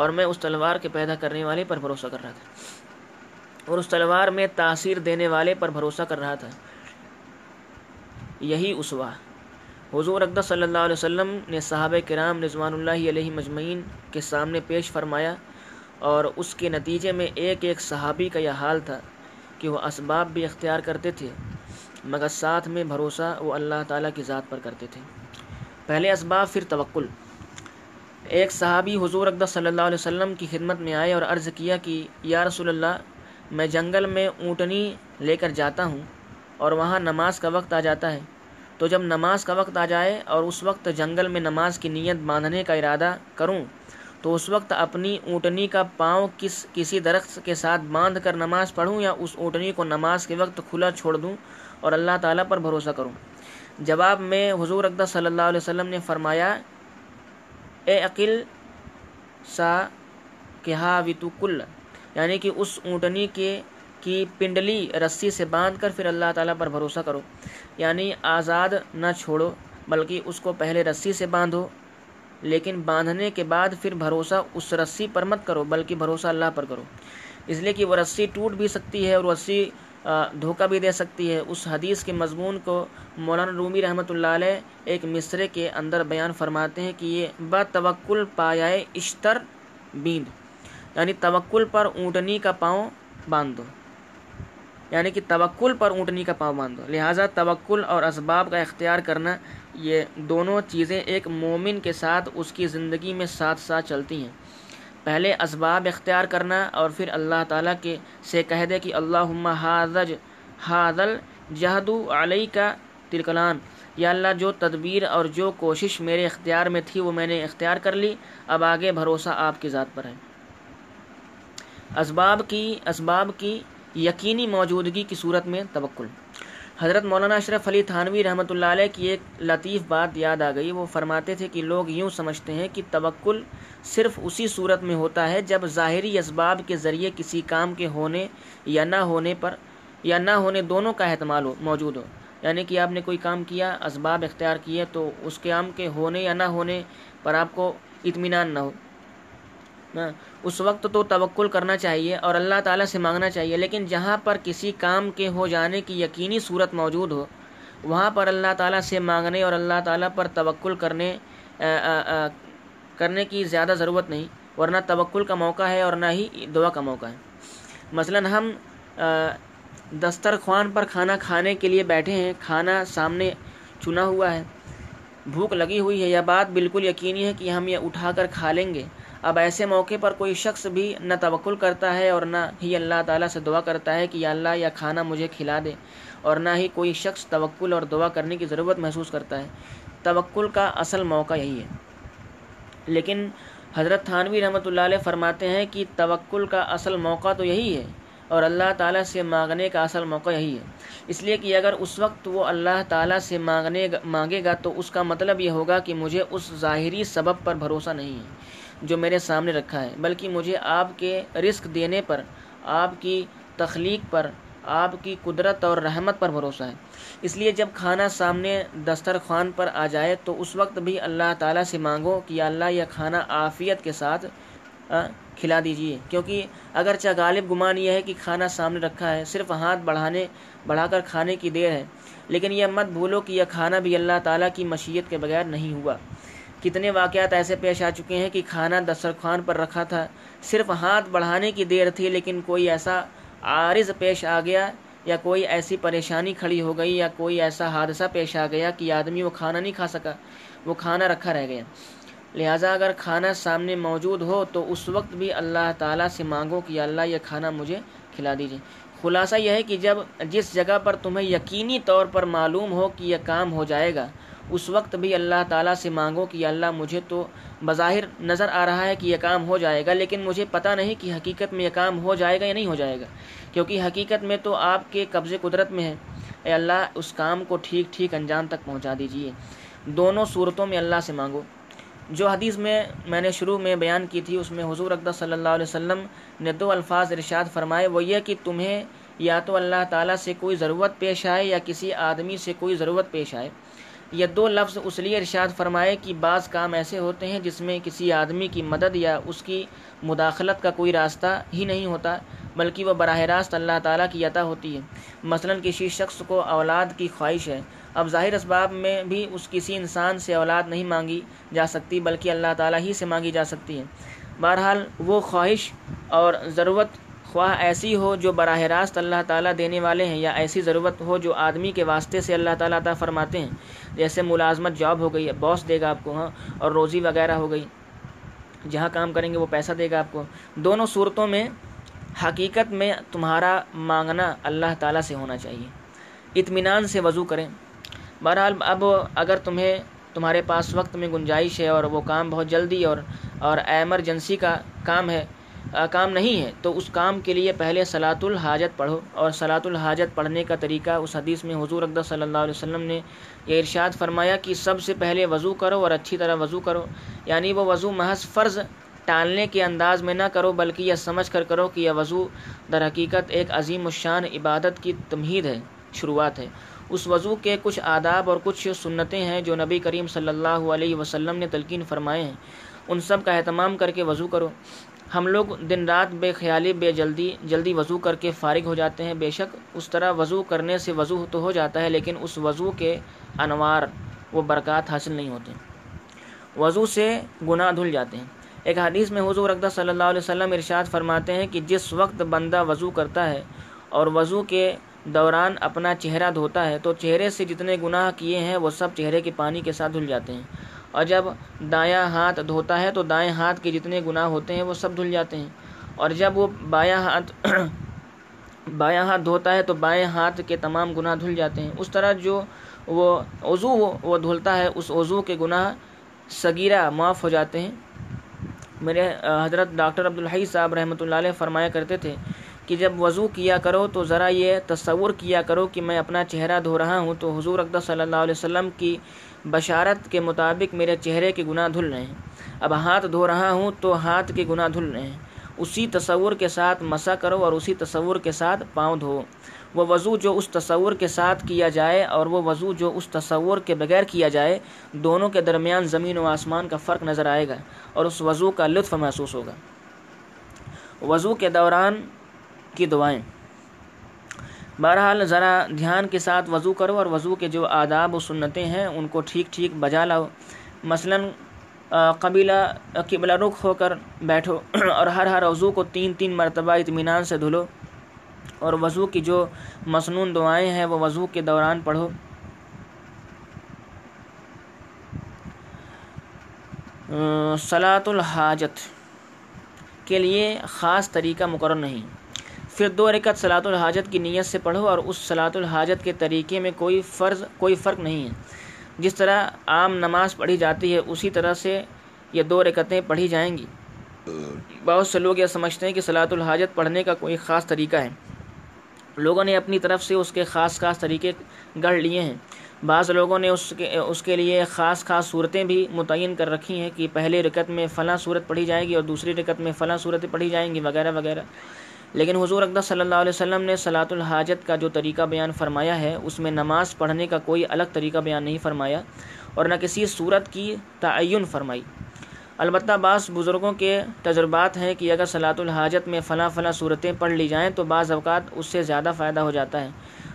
اور میں اس تلوار کے پیدا کرنے والے پر بھروسہ کر رہا تھا اور اس تلوار میں تاثیر دینے والے پر بھروسہ کر رہا تھا۔ یہی اسوہ حضور اقدس صلی اللہ علیہ وسلم نے صحابہ کرام رضوان اللہ علیہ مجمعین کے سامنے پیش فرمایا، اور اس کے نتیجے میں ایک ایک صحابی کا یہ حال تھا کہ وہ اسباب بھی اختیار کرتے تھے مگر ساتھ میں بھروسہ وہ اللہ تعالیٰ کی ذات پر کرتے تھے۔ پہلے اسباب، پھر توکل۔ ایک صحابی حضور اقدس صلی اللہ علیہ وسلم کی خدمت میں آئے اور عرض کیا کہ یا رسول اللہ، میں جنگل میں اونٹنی لے کر جاتا ہوں اور وہاں نماز کا وقت آ جاتا ہے، تو جب نماز کا وقت آ جائے اور اس وقت جنگل میں نماز کی نیت باندھنے کا ارادہ کروں تو اس وقت اپنی اونٹنی کا پاؤں کس کسی درخت کے ساتھ باندھ کر نماز پڑھوں یا اس اونٹنی کو نماز کے وقت کھلا چھوڑ دوں اور اللہ تعالیٰ پر بھروسہ کروں؟ جواب میں حضور اقدس صلی اللہ علیہ وسلم نے فرمایا، اے عقل سا کہا وتو کل، یعنی کہ اس اونٹنی کے کی پنڈلی رسی سے باندھ کر پھر اللہ تعالیٰ پر بھروسہ کرو، یعنی آزاد نہ چھوڑو بلکہ اس کو پہلے رسی سے باندھو، لیکن باندھنے کے بعد پھر بھروسہ اس رسی پر مت کرو بلکہ بھروسہ اللہ پر کرو، اس لیے کہ وہ رسی ٹوٹ بھی سکتی ہے اور رسی دھوکہ بھی دے سکتی ہے۔ اس حدیث کے مضمون کو مولانا رومی رحمۃ اللہ علیہ ایک مصرے کے اندر بیان فرماتے ہیں کہ یہ بتوکل پایائے اشتر بیند، یعنی توکل پر اونٹنی کا پاؤں باندھ دو، یعنی کہ توکل پر اونٹنی کا پاؤں باندھ دو۔ لہٰذا توکل اور اسباب کا اختیار کرنا، یہ دونوں چیزیں ایک مومن کے ساتھ اس کی زندگی میں ساتھ ساتھ چلتی ہیں۔ پہلے اسباب اختیار کرنا اور پھر اللہ تعالیٰ کے سے کہہ دے کہ اللہم حاضج حاضل جہدو علیہ کا تلکلان، یا اللہ جو تدبیر اور جو کوشش میرے اختیار میں تھی وہ میں نے اختیار کر لی، اب آگے بھروسہ آپ کی ذات پر ہے۔ اسباب کی اسباب کی یقینی موجودگی کی صورت میں توکل۔ حضرت مولانا اشرف علی تھانوی رحمۃ اللہ علیہ کی ایک لطیف بات یاد آ گئی۔ وہ فرماتے تھے کہ لوگ یوں سمجھتے ہیں کہ توکل صرف اسی صورت میں ہوتا ہے جب ظاہری اسباب کے ذریعے کسی کام کے ہونے یا نہ ہونے پر یا نہ ہونے دونوں کا احتمال ہو موجود ہو، یعنی کہ آپ نے کوئی کام کیا، اسباب اختیار کیے تو اس کام کے ہونے یا نہ ہونے پر آپ کو اطمینان نہ ہو، اس وقت تو توکل کرنا چاہیے اور اللہ تعالیٰ سے مانگنا چاہیے، لیکن جہاں پر کسی کام کے ہو جانے کی یقینی صورت موجود ہو وہاں پر اللہ تعالیٰ سے مانگنے اور اللہ تعالیٰ پر توکل کرنے آ آ آ کرنے کی زیادہ ضرورت نہیں، ورنہ توکل کا موقع ہے اور نہ ہی دعا کا موقع ہے۔ مثلا ہم دسترخوان پر کھانا کھانے کے لیے بیٹھے ہیں، کھانا سامنے چنا ہوا ہے، بھوک لگی ہوئی ہے، یہ بات بالکل یقینی ہے کہ ہم یہ اٹھا کر کھا لیں گے۔ اب ایسے موقع پر کوئی شخص بھی نہ توکل کرتا ہے اور نہ ہی اللہ تعالیٰ سے دعا کرتا ہے کہ یا اللہ یہ کھانا مجھے کھلا دے، اور نہ ہی کوئی شخص توکل اور دعا کرنے کی ضرورت محسوس کرتا ہے۔ توکل کا اصل موقع یہی ہے، لیکن حضرت تھانوی رحمۃ اللہ علیہ فرماتے ہیں کہ توکل کا اصل موقع تو یہی ہے اور اللہ تعالیٰ سے مانگنے کا اصل موقع یہی ہے، اس لیے کہ اگر اس وقت وہ اللہ تعالیٰ سے مانگنے مانگے گا تو اس کا مطلب یہ ہوگا کہ مجھے اس ظاہری سبب پر بھروسہ نہیں ہے جو میرے سامنے رکھا ہے، بلکہ مجھے آپ کے رزق دینے پر، آپ کی تخلیق پر، آپ کی قدرت اور رحمت پر بھروسہ ہے۔ اس لیے جب کھانا سامنے دسترخوان پر آ جائے تو اس وقت بھی اللہ تعالیٰ سے مانگو کہ یا اللہ یہ کھانا عافیت کے ساتھ کھلا دیجئے، کیونکہ اگرچہ غالب گمان یہ ہے کہ کھانا سامنے رکھا ہے، صرف ہاتھ بڑھانے بڑھا کر کھانے کی دیر ہے، لیکن یہ مت بھولو کہ یہ کھانا بھی اللہ تعالیٰ کی مشیت کے بغیر نہیں ہوا۔ کتنے واقعات ایسے پیش آ چکے ہیں کہ کھانا دسترخوان پر رکھا تھا، صرف ہاتھ بڑھانے کی دیر تھی، لیکن کوئی ایسا عارض پیش آ گیا یا کوئی ایسی پریشانی کھڑی ہو گئی یا کوئی ایسا حادثہ پیش آ گیا کہ آدمی وہ کھانا نہیں کھا سکا، وہ کھانا رکھا رہ گیا۔ لہٰذا اگر کھانا سامنے موجود ہو تو اس وقت بھی اللہ تعالیٰ سے مانگو کہ یا اللہ یہ کھانا مجھے کھلا دیجیے۔ خلاصہ یہ ہے کہ جب جس جگہ پر تمہیں یقینی طور پر معلوم ہو کہ یہ کام ہو جائے گا اس وقت بھی اللہ تعالیٰ سے مانگو کہ یا اللہ مجھے تو بظاہر نظر آ رہا ہے کہ یہ کام ہو جائے گا، لیکن مجھے پتہ نہیں کہ حقیقت میں یہ کام ہو جائے گا یا نہیں ہو جائے گا، کیونکہ حقیقت میں تو آپ کے قبضے قدرت میں ہے۔ اے اللہ اس کام کو ٹھیک ٹھیک انجام تک پہنچا دیجیے۔ دونوں صورتوں میں اللہ سے مانگو۔ جو حدیث میں میں نے شروع میں بیان کی تھی اس میں حضور اکرم صلی اللہ علیہ وسلم نے دو الفاظ ارشاد فرمائے، وہ یہ کہ تمہیں یا تو اللہ تعالیٰ سے کوئی ضرورت پیش آئے یا کسی آدمی سے کوئی ضرورت پیش آئے۔ یہ دو لفظ اس لیے ارشاد فرمائے کہ بعض کام ایسے ہوتے ہیں جس میں کسی آدمی کی مدد یا اس کی مداخلت کا کوئی راستہ ہی نہیں ہوتا، بلکہ وہ براہ راست اللہ تعالیٰ کی عطا ہوتی ہے۔ مثلا کسی شخص کو اولاد کی خواہش ہے، اب ظاہر اسباب میں بھی اس کسی انسان سے اولاد نہیں مانگی جا سکتی بلکہ اللہ تعالیٰ ہی سے مانگی جا سکتی ہے۔ بہرحال وہ خواہش اور ضرورت خواہ ایسی ہو جو براہ راست اللہ تعالیٰ دینے والے ہیں، یا ایسی ضرورت ہو جو آدمی کے واسطے سے اللہ تعالیٰ عطا فرماتے ہیں، جیسے ملازمت جاب ہو گئی، باس دے گا آپ کو، ہاں اور روزی وغیرہ ہو گئی، جہاں کام کریں گے وہ پیسہ دے گا آپ کو۔ دونوں صورتوں میں حقیقت میں تمہارا مانگنا اللہ تعالیٰ سے ہونا چاہیے۔ اطمینان سے وضو کریں۔ بہرحال اب اگر تمہیں تمہارے پاس وقت میں گنجائش ہے اور وہ کام بہت جلدی اور اور ایمرجنسی کا کام ہے کام نہیں ہے، تو اس کام کے لیے پہلے صلاۃ الحاجت پڑھو۔ اور صلاۃ الحاجت پڑھنے کا طریقہ اس حدیث میں حضور اکرم صلی اللہ علیہ وسلم نے یہ ارشاد فرمایا کہ سب سے پہلے وضو کرو اور اچھی طرح وضو کرو، یعنی وہ وضو محض فرض ٹالنے کے انداز میں نہ کرو بلکہ یہ سمجھ کر کرو کہ یہ وضو در حقیقت ایک عظیم الشان عبادت کی تمہید ہے، شروعات ہے۔ اس وضو کے کچھ آداب اور کچھ سنتیں ہیں جو نبی کریم صلی اللہ علیہ وسلم نے تلقین فرمائے ہیں، ان سب کا اہتمام کر کے وضو کرو۔ ہم لوگ دن رات بے خیالی بے جلدی جلدی وضو کر کے فارغ ہو جاتے ہیں۔ بے شک اس طرح وضو کرنے سے وضو تو ہو جاتا ہے لیکن اس وضو کے انوار وہ برکات حاصل نہیں ہوتے، وضو سے گناہ دھل جاتے ہیں۔ ایک حدیث میں حضور اکرم صلی اللہ علیہ وسلم ارشاد فرماتے ہیں کہ جس وقت بندہ وضو کرتا ہے اور وضو کے دوران اپنا چہرہ دھوتا ہے تو چہرے سے جتنے گناہ کیے ہیں وہ سب چہرے کے پانی کے ساتھ دھل جاتے ہیں، اور جب دایاں ہاتھ دھوتا ہے تو دائیں ہاتھ کے جتنے گناہ ہوتے ہیں وہ سب دھل جاتے ہیں، اور جب وہ بایاں ہاتھ بایاں ہاتھ دھوتا ہے تو بائیں ہاتھ کے تمام گناہ دھل جاتے ہیں۔ اس طرح جو وہ وضو وہ دھلتا ہے اس وضو کے گناہ صغیرہ معاف ہو جاتے ہیں۔ میرے حضرت ڈاکٹر عبدالحی صاحب رحمۃ اللہ علیہ فرمایا کرتے تھے کہ جب وضو کیا کرو تو ذرا یہ تصور کیا کرو کہ میں اپنا چہرہ دھو رہا ہوں تو حضور اکرم صلی اللہ علیہ وسلم کی بشارت کے مطابق میرے چہرے کے گناہ دھل رہے ہیں، اب ہاتھ دھو رہا ہوں تو ہاتھ کے گناہ دھل رہے ہیں۔ اسی تصور کے ساتھ مسح کرو اور اسی تصور کے ساتھ پاؤں دھو۔ وہ وضو جو اس تصور کے ساتھ کیا جائے اور وہ وضو جو اس تصور کے بغیر کیا جائے، دونوں کے درمیان زمین و آسمان کا فرق نظر آئے گا اور اس وضو کا لطف محسوس ہوگا۔ وضو کے دوران کی دعائیں۔ بہرحال ذرا دھیان کے ساتھ وضو کرو اور وضو کے جو آداب و سنتیں ہیں ان کو ٹھیک ٹھیک بجا لاؤ۔ مثلا قبلہ قبلہ رخ ہو کر بیٹھو اور ہر ہر وضو کو تین تین مرتبہ اطمینان سے دھلو، اور وضو کی جو مسنون دعائیں ہیں وہ وضو کے دوران پڑھو۔ صلاۃ الحاجت کے لیے خاص طریقہ مقرر نہیں، پھر دو رکعت صلاۃ الحاجت کی نیت سے پڑھو اور اس صلاۃ الحاجت کے طریقے میں کوئی فرض کوئی فرق نہیں ہے۔ جس طرح عام نماز پڑھی جاتی ہے اسی طرح سے یہ دو رکعتیں پڑھی جائیں گی۔ بہت سے لوگ یہ سمجھتے ہیں کہ صلاۃ الحاجت پڑھنے کا کوئی خاص طریقہ ہے، لوگوں نے اپنی طرف سے اس کے خاص خاص طریقے گڑھ لیے ہیں۔ بعض لوگوں نے اس کے اس کے لیے خاص خاص صورتیں بھی متعین کر رکھی ہیں کہ پہلے رکعت میں فلاں صورت پڑھی جائے گی اور دوسری رکعت میں فلاں صورتیں پڑھی جائیں گی وغیرہ وغیرہ۔ لیکن حضور اکرم صلی اللہ علیہ وسلم نے صلاۃ الحاجت کا جو طریقہ بیان فرمایا ہے اس میں نماز پڑھنے کا کوئی الگ طریقہ بیان نہیں فرمایا اور نہ کسی صورت کی تعین فرمائی۔ البتہ بعض بزرگوں کے تجربات ہیں کہ اگر صلاۃ الحاجت میں فلاں فلاں صورتیں پڑھ لی جائیں تو بعض اوقات اس سے زیادہ فائدہ ہو جاتا ہے،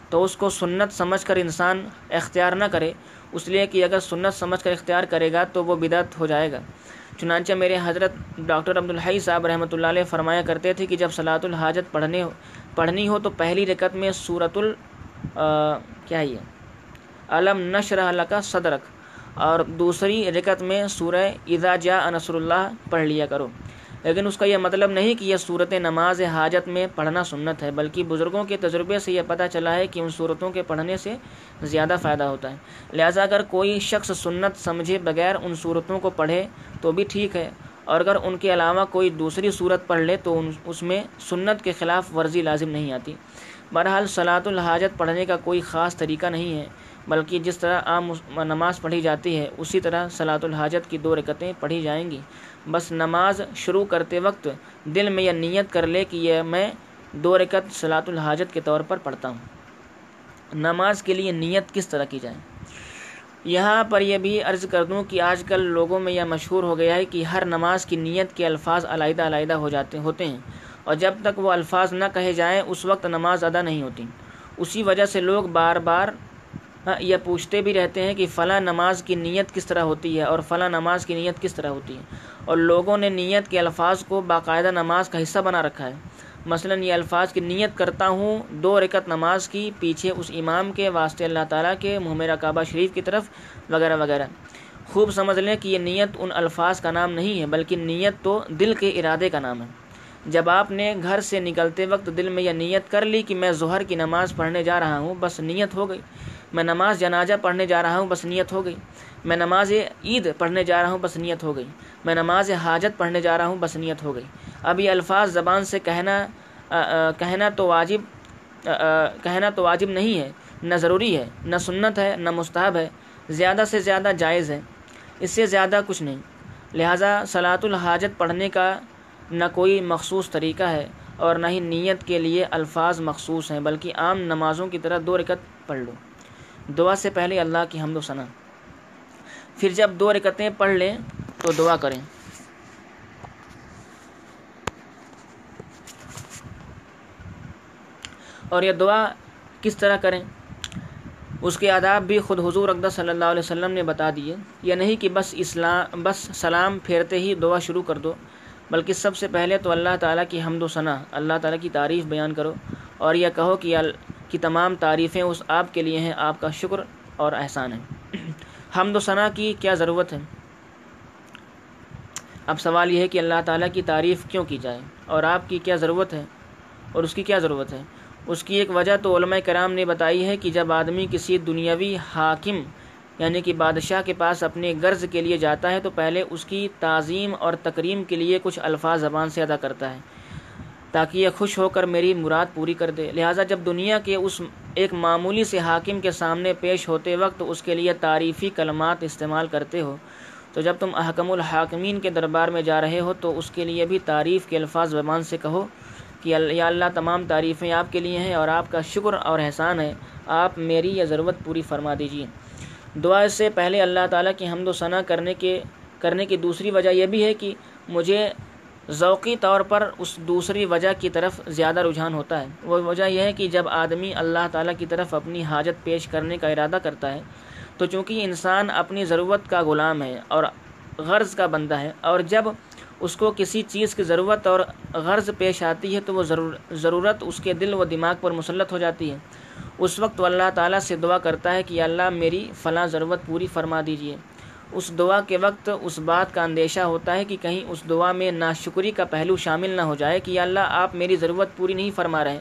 تو اس کو سنت سمجھ کر انسان اختیار نہ کرے، اس لیے کہ اگر سنت سمجھ کر اختیار کرے گا تو وہ بدعت ہو جائے گا۔ چنانچہ میرے حضرت ڈاکٹر عبدالحی صاحب رحمۃ اللہ علیہ فرمایا کرتے تھے کہ جب صلاۃ الحاجت پڑھنے پڑھنی ہو تو پہلی رکعت میں سورۃ ال کیا ہے یہ الم نشرح لک صدرک، اور دوسری رکعت میں سورہ اذا جاء نصر اللہ پڑھ لیا کرو۔ لیکن اس کا یہ مطلب نہیں کہ یہ صورت نماز حاجت میں پڑھنا سنت ہے، بلکہ بزرگوں کے تجربے سے یہ پتہ چلا ہے کہ ان صورتوں کے پڑھنے سے زیادہ فائدہ ہوتا ہے۔ لہذا اگر کوئی شخص سنت سمجھے بغیر ان صورتوں کو پڑھے تو بھی ٹھیک ہے، اور اگر ان کے علاوہ کوئی دوسری صورت پڑھ لے تو اس میں سنت کے خلاف ورزی لازم نہیں آتی۔ بہرحال صلاۃ الحاجت پڑھنے کا کوئی خاص طریقہ نہیں ہے، بلکہ جس طرح عام نماز پڑھی جاتی ہے اسی طرح صلاۃ الحاجت کی دو رکعتیں پڑھی جائیں گی۔ بس نماز شروع کرتے وقت دل میں یہ نیت کر لے کہ یہ میں دو رکعت صلاۃ الحاجت کے طور پر پڑھتا ہوں۔ نماز کے لیے نیت کس طرح کی جائے؟ یہاں پر یہ بھی عرض کر دوں کہ آج کل لوگوں میں یہ مشہور ہو گیا ہے کہ ہر نماز کی نیت کے الفاظ علیحدہ علیحدہ ہو جاتے ہوتے ہیں، اور جب تک وہ الفاظ نہ کہے جائیں اس وقت نماز ادا نہیں ہوتی۔ اسی وجہ سے لوگ بار بار یہ پوچھتے بھی رہتے ہیں کہ فلاں نماز کی نیت کس طرح ہوتی ہے اور فلاں نماز کی نیت کس طرح ہوتی ہے، اور لوگوں نے نیت کے الفاظ کو باقاعدہ نماز کا حصہ بنا رکھا ہے۔ مثلا یہ الفاظ کہ نیت کرتا ہوں دو رکعت نماز کی، پیچھے اس امام کے، واسطے اللہ تعالیٰ کے، منہ میرا کعبہ شریف کی طرف، وغیرہ وغیرہ۔ خوب سمجھ لیں کہ یہ نیت ان الفاظ کا نام نہیں ہے، بلکہ نیت تو دل کے ارادے کا نام ہے۔ جب آپ نے گھر سے نکلتے وقت دل میں یہ نیت کر لی کہ میں ظہر کی نماز پڑھنے جا رہا ہوں، بس نیت ہو گئی۔ میں نماز جنازہ پڑھنے جا رہا ہوں، بس نیت ہو گئی۔ میں نماز عید پڑھنے جا رہا ہوں، بس نیت ہو گئی۔ میں نماز حاجت پڑھنے جا رہا ہوں، بس نیت ہو گئی۔ اب یہ الفاظ زبان سے کہنا آ, آ, کہنا تو واجب آ, آ, کہنا تو واجب نہیں ہے، نہ ضروری ہے، نہ سنت ہے، نہ مستحب ہے، زیادہ سے زیادہ جائز ہے، اس سے زیادہ کچھ نہیں۔ لہٰذا صلاۃ الحاجت پڑھنے کا نہ کوئی مخصوص طریقہ ہے اور نہ ہی نیت کے لیے الفاظ مخصوص ہیں، بلکہ عام نمازوں کی طرح دو رکعت پڑھ لو۔ دعا سے پہلے اللہ کی حمد و ثنا، پھر جب دو رکعتیں پڑھ لیں تو دعا کریں۔ اور یہ دعا کس طرح کریں اس کے آداب بھی خود حضور اقدس صلی اللہ علیہ وسلم نے بتا دیے۔ یہ نہیں کہ بس اسلام بس سلام پھیرتے ہی دعا شروع کر دو، بلکہ سب سے پہلے تو اللہ تعالیٰ کی حمد و ثنا، اللہ تعالیٰ کی تعریف بیان کرو، اور یہ کہو کہ کی تمام تعریفیں اس آپ کے لیے ہیں، آپ کا شکر اور احسان ہے۔ حمد و ثنا کی کیا ضرورت ہے؟ اب سوال یہ ہے کہ اللہ تعالیٰ کی تعریف کیوں کی جائے اور آپ کی کیا ضرورت ہے اور اس کی کیا ضرورت ہے؟ اس کی ایک وجہ تو علماء کرام نے بتائی ہے کہ جب آدمی کسی دنیاوی حاکم یعنی کہ بادشاہ کے پاس اپنے غرض کے لیے جاتا ہے تو پہلے اس کی تعظیم اور تکریم کے لیے کچھ الفاظ زبان سے ادا کرتا ہے تاکہ یہ خوش ہو کر میری مراد پوری کر دے۔ لہٰذا جب دنیا کے اس ایک معمولی سے حاکم کے سامنے پیش ہوتے وقت اس کے لیے تعریفی کلمات استعمال کرتے ہو تو جب تم احکم الحاکمین کے دربار میں جا رہے ہو تو اس کے لیے بھی تعریف کے الفاظ زبان سے کہو کہ یا اللہ تمام تعریفیں آپ کے لیے ہیں اور آپ کا شکر اور احسان ہے، آپ میری یہ ضرورت پوری فرما دیجیے۔ دعا سے پہلے اللہ تعالیٰ کی حمد و ثنا کرنے کے کرنے کی دوسری وجہ یہ بھی ہے کہ مجھے ذوقی طور پر اس دوسری وجہ کی طرف زیادہ رجحان ہوتا ہے۔ وہ وجہ یہ ہے کہ جب آدمی اللہ تعالیٰ کی طرف اپنی حاجت پیش کرنے کا ارادہ کرتا ہے تو چونکہ انسان اپنی ضرورت کا غلام ہے اور غرض کا بندہ ہے، اور جب اس کو کسی چیز کی ضرورت اور غرض پیش آتی ہے تو وہ ضرورت اس کے دل و دماغ پر مسلط ہو جاتی ہے۔ اس وقت وہ اللہ تعالیٰ سے دعا کرتا ہے کہ اللہ میری فلاں ضرورت پوری فرما دیجیے۔ اس دعا کے وقت اس بات کا اندیشہ ہوتا ہے کہ کہیں اس دعا میں ناشکری کا پہلو شامل نہ ہو جائے کہ یا اللہ آپ میری ضرورت پوری نہیں فرما رہے،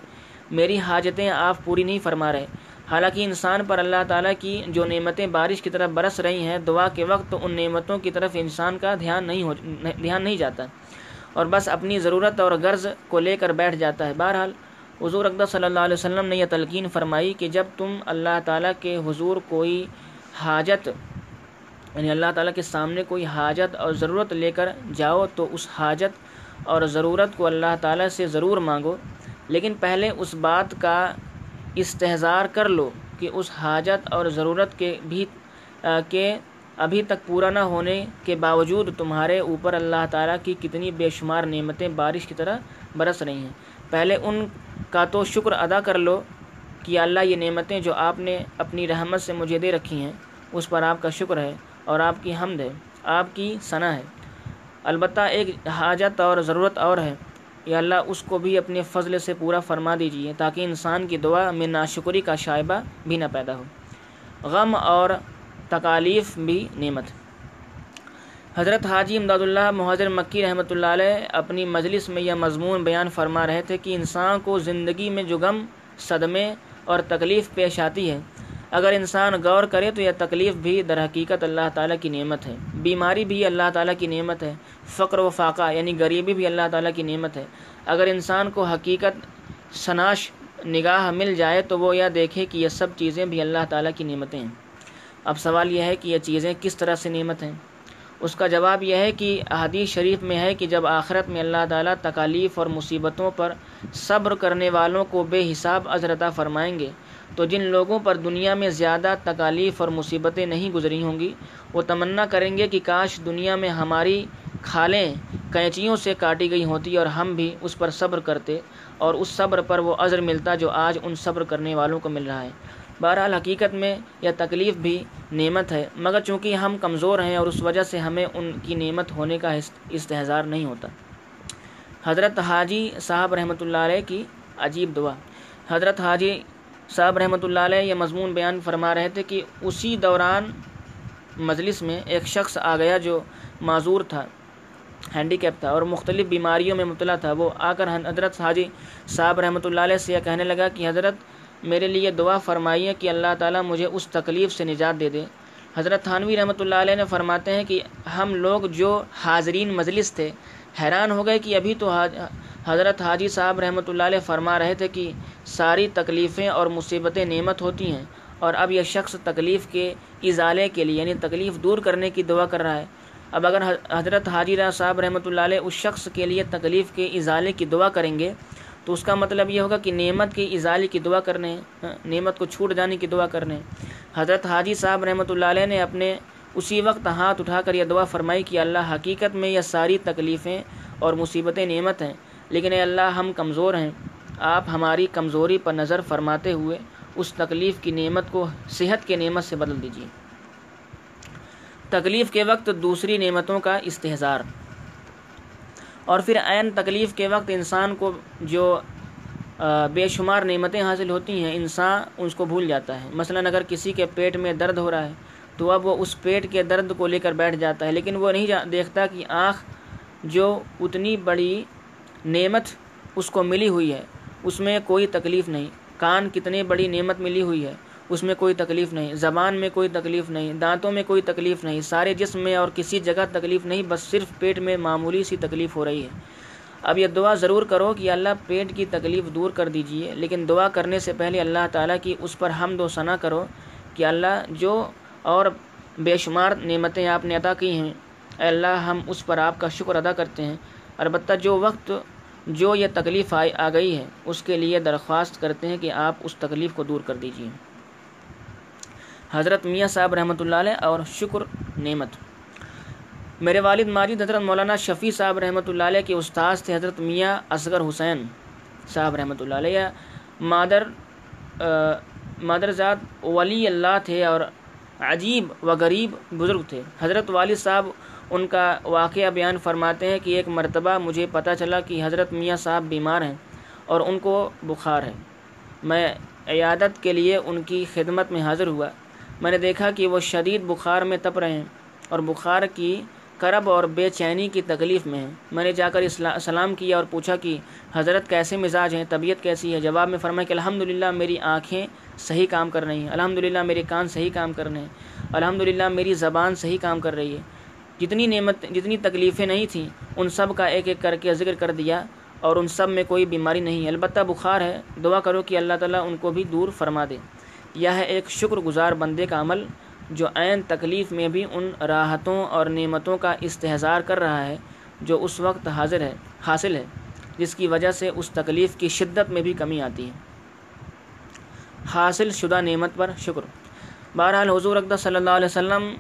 میری حاجتیں آپ پوری نہیں فرما رہے۔ حالانکہ انسان پر اللہ تعالیٰ کی جو نعمتیں بارش کی طرف برس رہی ہیں دعا کے وقت ان نعمتوں کی طرف انسان کا دھیان نہیں ہو دھیان نہیں جاتا اور بس اپنی ضرورت اور غرض کو لے کر بیٹھ جاتا ہے۔ بہرحال حضور اقدس صلی اللہ علیہ وسلم نے یہ تلقین فرمائی کہ جب تم اللہ تعالیٰ کے حضور کوئی حاجت یعنی اللہ تعالیٰ کے سامنے کوئی حاجت اور ضرورت لے کر جاؤ تو اس حاجت اور ضرورت کو اللہ تعالیٰ سے ضرور مانگو، لیکن پہلے اس بات کا استحضار کر لو کہ اس حاجت اور ضرورت کے بھی کے ابھی تک پورا نہ ہونے کے باوجود تمہارے اوپر اللہ تعالیٰ کی کتنی بے شمار نعمتیں بارش کی طرح برس رہی ہیں۔ پہلے ان کا تو شکر ادا کر لو کہ اللہ یہ نعمتیں جو آپ نے اپنی رحمت سے مجھے دے رکھی ہیں اس پر آپ کا شکر ہے اور آپ کی حمد ہے، آپ کی ثنا ہے۔ البتہ ایک حاجت اور ضرورت اور ہے، یا اللہ اس کو بھی اپنے فضل سے پورا فرما دیجیے تاکہ انسان کی دعا میں ناشکری کا شائبہ بھی نہ پیدا ہو۔ غم اور تکالیف بھی نعمت۔ حضرت حاجی امداد اللہ مہاجر مکی رحمۃ اللہ علیہ اپنی مجلس میں یہ مضمون بیان فرما رہے تھے کہ انسان کو زندگی میں جو غم، صدمے اور تکلیف پیش آتی ہے، اگر انسان غور کرے تو یہ تکلیف بھی در حقیقت اللہ تعالیٰ کی نعمت ہے، بیماری بھی اللہ تعالیٰ کی نعمت ہے، فقر و فاقہ یعنی غریبی بھی اللہ تعالیٰ کی نعمت ہے۔ اگر انسان کو حقیقت شناس نگاہ مل جائے تو وہ یہ دیکھے کہ یہ سب چیزیں بھی اللہ تعالیٰ کی نعمتیں ہیں۔ اب سوال یہ ہے کہ یہ چیزیں کس طرح سے نعمت ہیں؟ اس کا جواب یہ ہے کہ احادیث شریف میں ہے کہ جب آخرت میں اللہ تعالیٰ تکالیف اور مصیبتوں پر صبر کرنے والوں کو بے حساب اجر عطا فرمائیں گے، تو جن لوگوں پر دنیا میں زیادہ تکالیف اور مصیبتیں نہیں گزری ہوں گی وہ تمنا کریں گے کہ کاش دنیا میں ہماری کھالیں قینچیوں سے کاٹی گئی ہوتی اور ہم بھی اس پر صبر کرتے اور اس صبر پر وہ اجر ملتا جو آج ان صبر کرنے والوں کو مل رہا ہے۔ بہرحال حقیقت میں یہ تکلیف بھی نعمت ہے، مگر چونکہ ہم کمزور ہیں اور اس وجہ سے ہمیں ان کی نعمت ہونے کا استحضار نہیں ہوتا۔ حضرت حاجی صاحب رحمۃ اللہ علیہ کی عجیب دعا۔ حضرت حاجی صاحب رحمۃ اللہ علیہ یہ مضمون بیان فرما رہے تھے کہ اسی دوران مجلس میں ایک شخص آ گیا جو معذور تھا، ہینڈی کیپ تھا اور مختلف بیماریوں میں مبتلا تھا۔ وہ آ کر حضرت حاجی صاحب رحمۃ اللہ علیہ سے یہ کہنے لگا کہ حضرت میرے لیے دعا فرمائیے کہ اللہ تعالیٰ مجھے اس تکلیف سے نجات دے دے۔ حضرت تھانوی رحمۃ اللہ علیہ نے فرماتے ہیں کہ ہم لوگ جو حاضرین مجلس تھے حیران ہو گئے کہ ابھی تو حضرت حاجی صاحب رحمۃ اللہ علیہ فرما رہے تھے کہ ساری تکلیفیں اور مصیبتیں نعمت ہوتی ہیں، اور اب یہ شخص تکلیف کے ازالے کے لیے یعنی تکلیف دور کرنے کی دعا کر رہا ہے۔ اب اگر حضرت حاجی صاحب رحمۃ اللہ علیہ اس شخص کے لیے تکلیف کے ازالے کی دعا کریں گے تو اس کا مطلب یہ ہوگا کہ نعمت کے ازالے کی دعا کرنے، نعمت کو چھوٹ جانے کی دعا کرنے۔ حضرت حاجی صاحب رحمۃ اللہ علیہ نے اپنے اسی وقت ہاتھ اٹھا کر یہ دعا فرمائی کہ اللہ حقیقت میں یہ ساری تکلیفیں اور مصیبتیں نعمت ہیں، لیکن اے اللہ ہم کمزور ہیں، آپ ہماری کمزوری پر نظر فرماتے ہوئے اس تکلیف کی نعمت کو صحت کے نعمت سے بدل دیجیے۔ تکلیف کے وقت دوسری نعمتوں کا استحضار، اور پھر عین تکلیف کے وقت انسان کو جو بے شمار نعمتیں حاصل ہوتی ہیں انسان اس کو بھول جاتا ہے۔ مثلا اگر کسی کے پیٹ میں درد ہو رہا ہے تو اب وہ اس پیٹ کے درد کو لے کر بیٹھ جاتا ہے، لیکن وہ نہیں دیکھتا کہ آنکھ جو اتنی بڑی نعمت اس کو ملی ہوئی ہے اس میں کوئی تکلیف نہیں، کان کتنی بڑی نعمت ملی ہوئی ہے اس میں کوئی تکلیف نہیں، زبان میں کوئی تکلیف نہیں، دانتوں میں کوئی تکلیف نہیں، سارے جسم میں اور کسی جگہ تکلیف نہیں، بس صرف پیٹ میں معمولی سی تکلیف ہو رہی ہے۔ اب یہ دعا ضرور کرو کہ اللہ پیٹ کی تکلیف دور کر دیجئے، لیکن دعا کرنے سے پہلے اللہ تعالیٰ کی اس پر حمد و ثنا کرو کہ اللہ جو اور بے شمار نعمتیں آپ نے عطا کی ہیں، اے اللہ ہم اس پر آپ کا شکر ادا کرتے ہیں، البتہ جو وقت جو یہ تکلیف آئی آ گئی ہے اس کے لیے درخواست کرتے ہیں کہ آپ اس تکلیف کو دور کر دیجیے۔ حضرت میاں صاحب رحمۃ اللہ علیہ اور شکر نعمت۔ میرے والد ماجد حضرت مولانا شفیع صاحب رحمۃ اللہ علیہ کے استاذ تھے حضرت میاں اصغر حسین صاحب رحمۃ اللہ علیہ، مادر مادر ذات ولی اللہ تھے اور عجیب و غریب بزرگ تھے۔ حضرت والد صاحب ان کا واقعہ بیان فرماتے ہیں کہ ایک مرتبہ مجھے پتہ چلا کہ حضرت میاں صاحب بیمار ہیں اور ان کو بخار ہے۔ میں عیادت کے لیے ان کی خدمت میں حاضر ہوا، میں نے دیکھا کہ وہ شدید بخار میں تپ رہے ہیں اور بخار کی کرب اور بے چینی کی تکلیف میں ہیں۔ میں نے جا کر سلام کیا اور پوچھا کہ حضرت کیسے مزاج ہیں، طبیعت کیسی ہے؟ جواب میں فرمایا کہ الحمدللہ میری آنکھیں صحیح کام کر رہی ہیں، الحمدللہ میرے کان صحیح کام کر رہے ہیں، الحمدللہ میری زبان صحیح کام کر رہی ہے۔ جتنی نعمت جتنی تکلیفیں نہیں تھیں ان سب کا ایک ایک کر کے ذکر کر دیا اور ان سب میں کوئی بیماری نہیں، البتہ بخار ہے، دعا کرو کہ اللہ تعالیٰ ان کو بھی دور فرما دے۔ یہ ہے ایک شکر گزار بندے کا عمل جو عین تکلیف میں بھی ان راحتوں اور نعمتوں کا استحضار کر رہا ہے جو اس وقت حاضر ہے حاصل ہے، جس کی وجہ سے اس تکلیف کی شدت میں بھی کمی آتی ہے۔ حاصل شدہ نعمت پر شکر۔ بہرحال حضور اکرم صلی اللہ علیہ وسلم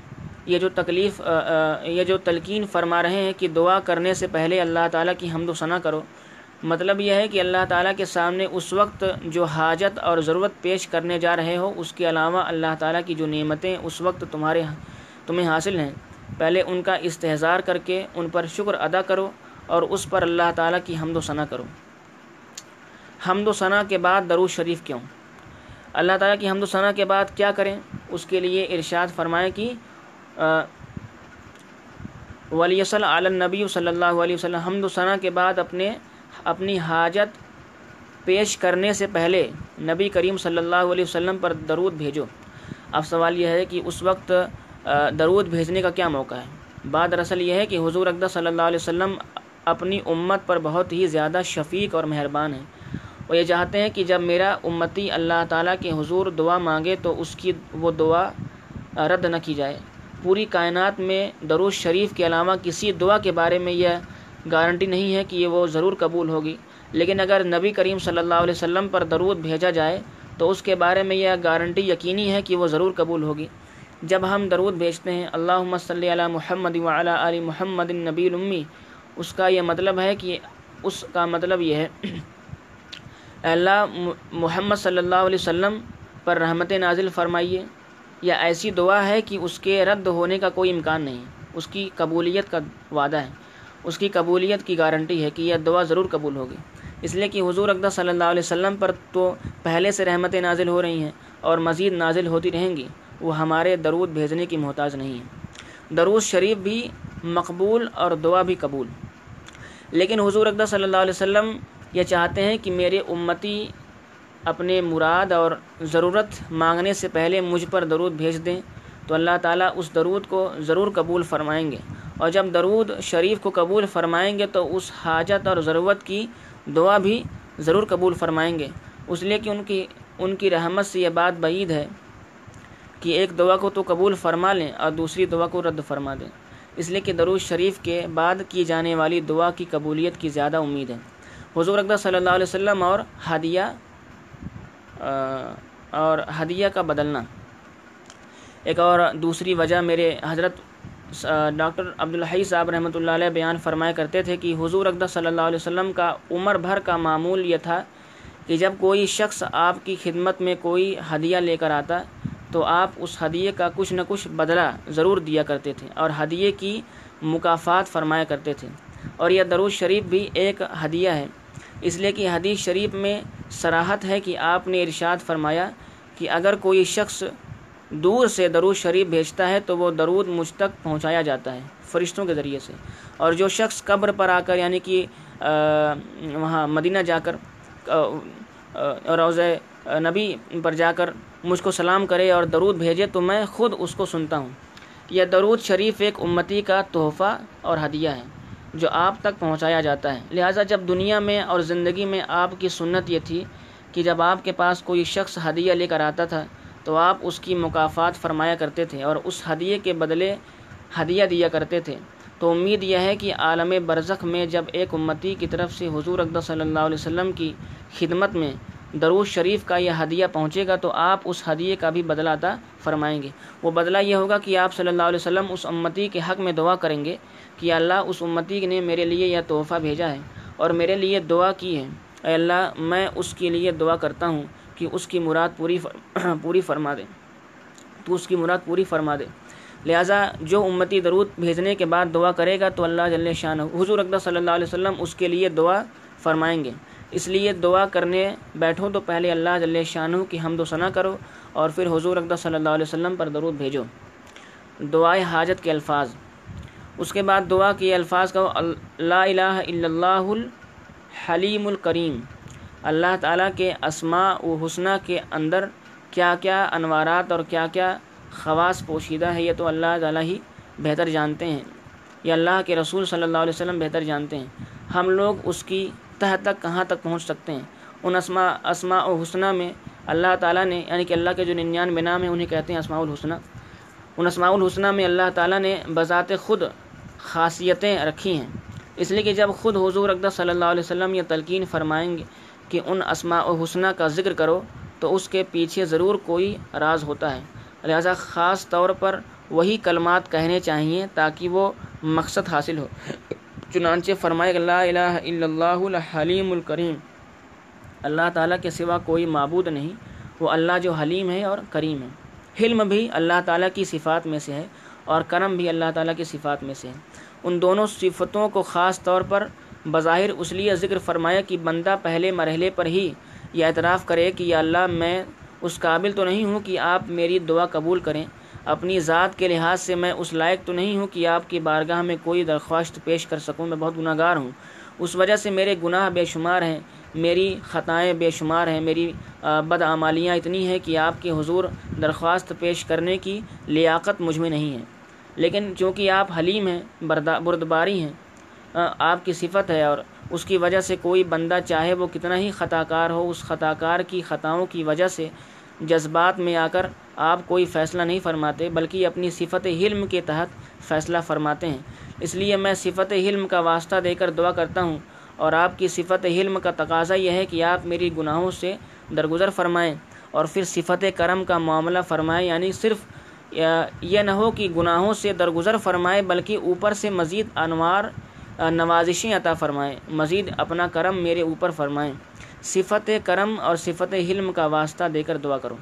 یہ جو تکلیف آ آ یہ جو تلقین فرما رہے ہیں کہ دعا کرنے سے پہلے اللہ تعالیٰ کی حمد و ثنا کرو، مطلب یہ ہے کہ اللہ تعالیٰ کے سامنے اس وقت جو حاجت اور ضرورت پیش کرنے جا رہے ہو اس کے علاوہ اللہ تعالیٰ کی جو نعمتیں اس وقت تمہارے تمہیں حاصل ہیں پہلے ان کا استحضار کر کے ان پر شکر ادا کرو اور اس پر اللہ تعالیٰ کی حمد و ثنا کرو۔ حمد و ثنا کے بعد درود شریف کیوں؟ اللہ تعالیٰ کی حمد و ثنا کے بعد کیا کریں؟ اس کے لیے ارشاد فرمائیں کہ ولی صلی علی النبی صلی اللہ علیہ وسلم حمد و ثنا کے بعد اپنے اپنی حاجت پیش کرنے سے پہلے نبی کریم صلی اللہ علیہ وسلم پر درود بھیجو۔ اب سوال یہ ہے کہ اس وقت درود بھیجنے کا کیا موقع ہے؟ بات دراصل یہ ہے کہ حضور اقدس صلی اللہ علیہ وسلم اپنی امت پر بہت ہی زیادہ شفیق اور مہربان ہیں، وہ یہ چاہتے ہیں کہ جب میرا امتی اللہ تعالیٰ کے حضور دعا مانگے تو اس کی وہ دعا رد نہ کی جائے۔ پوری کائنات میں درود شریف کے علاوہ کسی دعا کے بارے میں یہ گارنٹی نہیں ہے کہ یہ وہ ضرور قبول ہوگی، لیکن اگر نبی کریم صلی اللہ علیہ وسلم پر درود بھیجا جائے تو اس کے بارے میں یہ گارنٹی یقینی ہے کہ وہ ضرور قبول ہوگی۔ جب ہم درود بھیجتے ہیں اللہم صلی علی محمد وعلی آل محمد النبی الامی، اس کا یہ مطلب ہے کہ اس کا مطلب یہ ہے اے اللہ محمد صلی اللہ علیہ وسلم پر رحمت نازل فرمائیے، یا ایسی دعا ہے کہ اس کے رد ہونے کا کوئی امکان نہیں، اس کی قبولیت کا وعدہ ہے، اس کی قبولیت کی گارنٹی ہے کہ یہ دعا ضرور قبول ہوگی، اس لیے کہ حضور اقدس صلی اللہ علیہ وسلم پر تو پہلے سے رحمتیں نازل ہو رہی ہیں اور مزید نازل ہوتی رہیں گی، وہ ہمارے درود بھیجنے کی محتاج نہیں ہیں۔ درود شریف بھی مقبول اور دعا بھی قبول، لیکن حضور اقدس صلی اللہ علیہ وسلم یہ چاہتے ہیں کہ میرے امتی اپنے مراد اور ضرورت مانگنے سے پہلے مجھ پر درود بھیج دیں، تو اللہ تعالیٰ اس درود کو ضرور قبول فرمائیں گے، اور جب درود شریف کو قبول فرمائیں گے تو اس حاجت اور ضرورت کی دعا بھی ضرور قبول فرمائیں گے، اس لیے کہ ان کی ان کی رحمت سے یہ بات بعید ہے کہ ایک دعا کو تو قبول فرما لیں اور دوسری دعا کو رد فرما دیں، اس لیے کہ درود شریف کے بعد کی جانے والی دعا کی قبولیت کی زیادہ امید ہے۔ حضور اقدس صلی اللہ علیہ وسلم اور ہدیہ اور ہدیہ کا بدلنا، ایک اور دوسری وجہ میرے حضرت ڈاکٹر عبدالحی صاحب رحمۃ اللہ علیہ بیان فرمایا کرتے تھے کہ حضور اقدس صلی اللہ علیہ وسلم کا عمر بھر کا معمول یہ تھا کہ جب کوئی شخص آپ کی خدمت میں کوئی ہدیہ لے کر آتا تو آپ اس ہدیے کا کچھ نہ کچھ بدلہ ضرور دیا کرتے تھے اور ہدیے کی مکافات فرمایا کرتے تھے، اور یہ درود شریف بھی ایک ہدیہ ہے، اس لیے کہ حدیث شریف میں صراحت ہے کہ آپ نے ارشاد فرمایا کہ اگر کوئی شخص دور سے درود شریف بھیجتا ہے تو وہ درود مجھ تک پہنچایا جاتا ہے فرشتوں کے ذریعے سے، اور جو شخص قبر پر آ کر یعنی کہ وہاں مدینہ جا کر روضہ نبی پر جا کر مجھ کو سلام کرے اور درود بھیجے تو میں خود اس کو سنتا ہوں۔ یہ درود شریف ایک امتی کا تحفہ اور ہدیہ ہے جو آپ تک پہنچایا جاتا ہے، لہٰذا جب دنیا میں اور زندگی میں آپ کی سنت یہ تھی کہ جب آپ کے پاس کوئی شخص ہدیہ لے کر آتا تھا تو آپ اس کی مکافات فرمایا کرتے تھے اور اس ہدیے کے بدلے ہدیہ دیا کرتے تھے، تو امید یہ ہے کہ عالم برزخ میں جب ایک امتی کی طرف سے حضور اقدس صلی اللہ علیہ وسلم کی خدمت میں درود شریف کا یہ ہدیہ پہنچے گا تو آپ اس ہدیے کا بھی بدلہ عطا فرمائیں گے، وہ بدلہ یہ ہوگا کہ آپ صلی اللہ علیہ وسلم اس امتی کے حق میں دعا کریں گے کہ اللہ اس امتی نے میرے لیے یہ تحفہ بھیجا ہے اور میرے لیے دعا کی ہے، اے اللہ میں اس کے لیے دعا کرتا ہوں کہ اس کی مراد پوری پوری فرما دے، تو اس کی مراد پوری فرما دے۔ لہٰذا جو امتی درود بھیجنے کے بعد دعا کرے گا تو اللہ جل شانہ حضور اقدس صلی اللہ علیہ وسلم اس کے لیے دعا فرمائیں گے، اس لیے دعا کرنے بیٹھو تو پہلے اللہ جل شانہ کی حمد و ثنا کرو اور پھر حضور اقدس صلی اللہ علیہ وسلم پر درود بھیجو۔ دعائے حاجت کے الفاظ، اس کے بعد دعا کے الفاظ کا لا الہ الا اللہ الحلیم الکریم، اللہ تعالیٰ کے اسماء و حسنہ کے اندر کیا کیا انوارات اور کیا کیا خواص پوشیدہ ہے یہ تو اللہ تعالیٰ ہی بہتر جانتے ہیں، یہ اللہ کے رسول صلی اللہ علیہ وسلم بہتر جانتے ہیں، ہم لوگ اس کی تہ تک کہاں تک پہنچ سکتے ہیں۔ ان اسماء اسماء و حسنہ میں اللہ تعالیٰ نے یعنی کہ اللہ کے جو ننانوے نام ہیں انہیں کہتے ہیں اسماء الحسنہ، ان اسماء الحسنہ میں اللہ تعالیٰ نے بذات خود خاصیتیں رکھی ہیں، اس لیے کہ جب خود حضور اقدس صلی اللہ علیہ وسلم یہ تلقین فرمائیں گے کہ ان اسماء و حسنہ کا ذکر کرو تو اس کے پیچھے ضرور کوئی راز ہوتا ہے، لہذا خاص طور پر وہی کلمات کہنے چاہیے تاکہ وہ مقصد حاصل ہو۔ چنانچہ فرمائے کہ لا الہ الا اللہ الحلیم الکریم، اللہ تعالیٰ کے سوا کوئی معبود نہیں، وہ اللہ جو حلیم ہے اور کریم ہے۔ حلم بھی اللہ تعالیٰ کی صفات میں سے ہے اور کرم بھی اللہ تعالیٰ کی صفات میں سے ہے، ان دونوں صفتوں کو خاص طور پر بظاہر اس لیے ذکر فرمایا کہ بندہ پہلے مرحلے پر ہی یہ اعتراف کرے کہ یا اللہ میں اس قابل تو نہیں ہوں کہ آپ میری دعا قبول کریں، اپنی ذات کے لحاظ سے میں اس لائق تو نہیں ہوں کہ آپ کی بارگاہ میں کوئی درخواست پیش کر سکوں، میں بہت گناہ گار ہوں، اس وجہ سے میرے گناہ بے شمار ہیں، میری خطائیں بے شمار ہیں، میری بدعمالیاں اتنی ہیں کہ آپ کے حضور درخواست پیش کرنے کی لیاقت مجھ میں نہیں ہے، لیکن چونکہ آپ حلیم ہیں، بردباری ہیں، آپ کی صفت ہے، اور اس کی وجہ سے کوئی بندہ چاہے وہ کتنا ہی خطا کار ہو، اس خطا کار کی خطاؤں کی وجہ سے جذبات میں آ کر آپ کوئی فیصلہ نہیں فرماتے، بلکہ اپنی صفت حلم کے تحت فیصلہ فرماتے ہیں۔ اس لیے میں صفت حلم کا واسطہ دے کر دعا کرتا ہوں، اور آپ کی صفت حلم کا تقاضا یہ ہے کہ آپ میری گناہوں سے درگزر فرمائیں اور پھر صفت کرم کا معاملہ فرمائیں، یعنی صرف یہ نہ ہو کہ گناہوں سے درگزر فرمائیں بلکہ اوپر سے مزید انوار نوازشیں عطا فرمائیں، مزید اپنا کرم میرے اوپر فرمائیں۔ صفت کرم اور صفت حلم کا واسطہ دے کر دعا کرو۔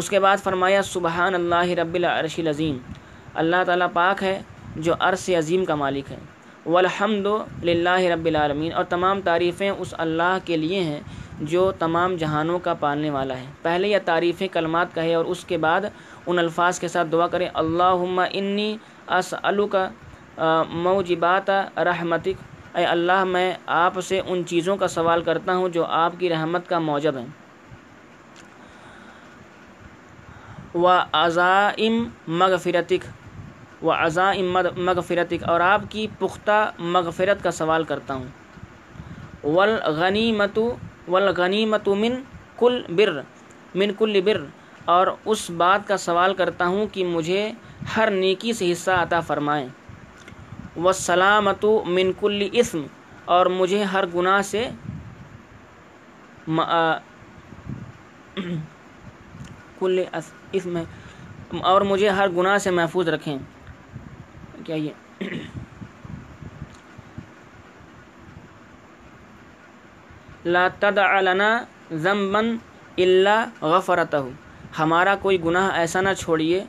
اس کے بعد فرمایا سبحان اللہ رب العرش العظیم، اللہ تعالیٰ پاک ہے جو عرش عظیم کا مالک ہے، والحمد للہ رب العالمین، اور تمام تعریفیں اس اللہ کے لیے ہیں جو تمام جہانوں کا پالنے والا ہے۔ پہلے یہ تعریفیں کلمات کہے اور اس کے بعد ان الفاظ کے ساتھ دعا کریں، اللہم انی اسألک موجبات رحمتک، اے اللہ میں آپ سے ان چیزوں کا سوال کرتا ہوں جو آپ کی رحمت کا موجب ہیں، وعزائم مغفرتک وعزائم مغفرتک، اور آپ کی پختہ مغفرت کا سوال کرتا ہوں، والغنیمت والغنیمت من کل بر من کل بر، اور اس بات کا سوال کرتا ہوں کہ مجھے ہر نیکی سے حصہ عطا فرمائیں، والسلامت من کل اثم، اور مجھے ہر گناہ سے کل اثم اور مجھے ہر گناہ سے محفوظ رکھیں، کیا یہ لا تدع لنا ذنبا الا غفرتہ، ہمارا کوئی گناہ ایسا نہ چھوڑیے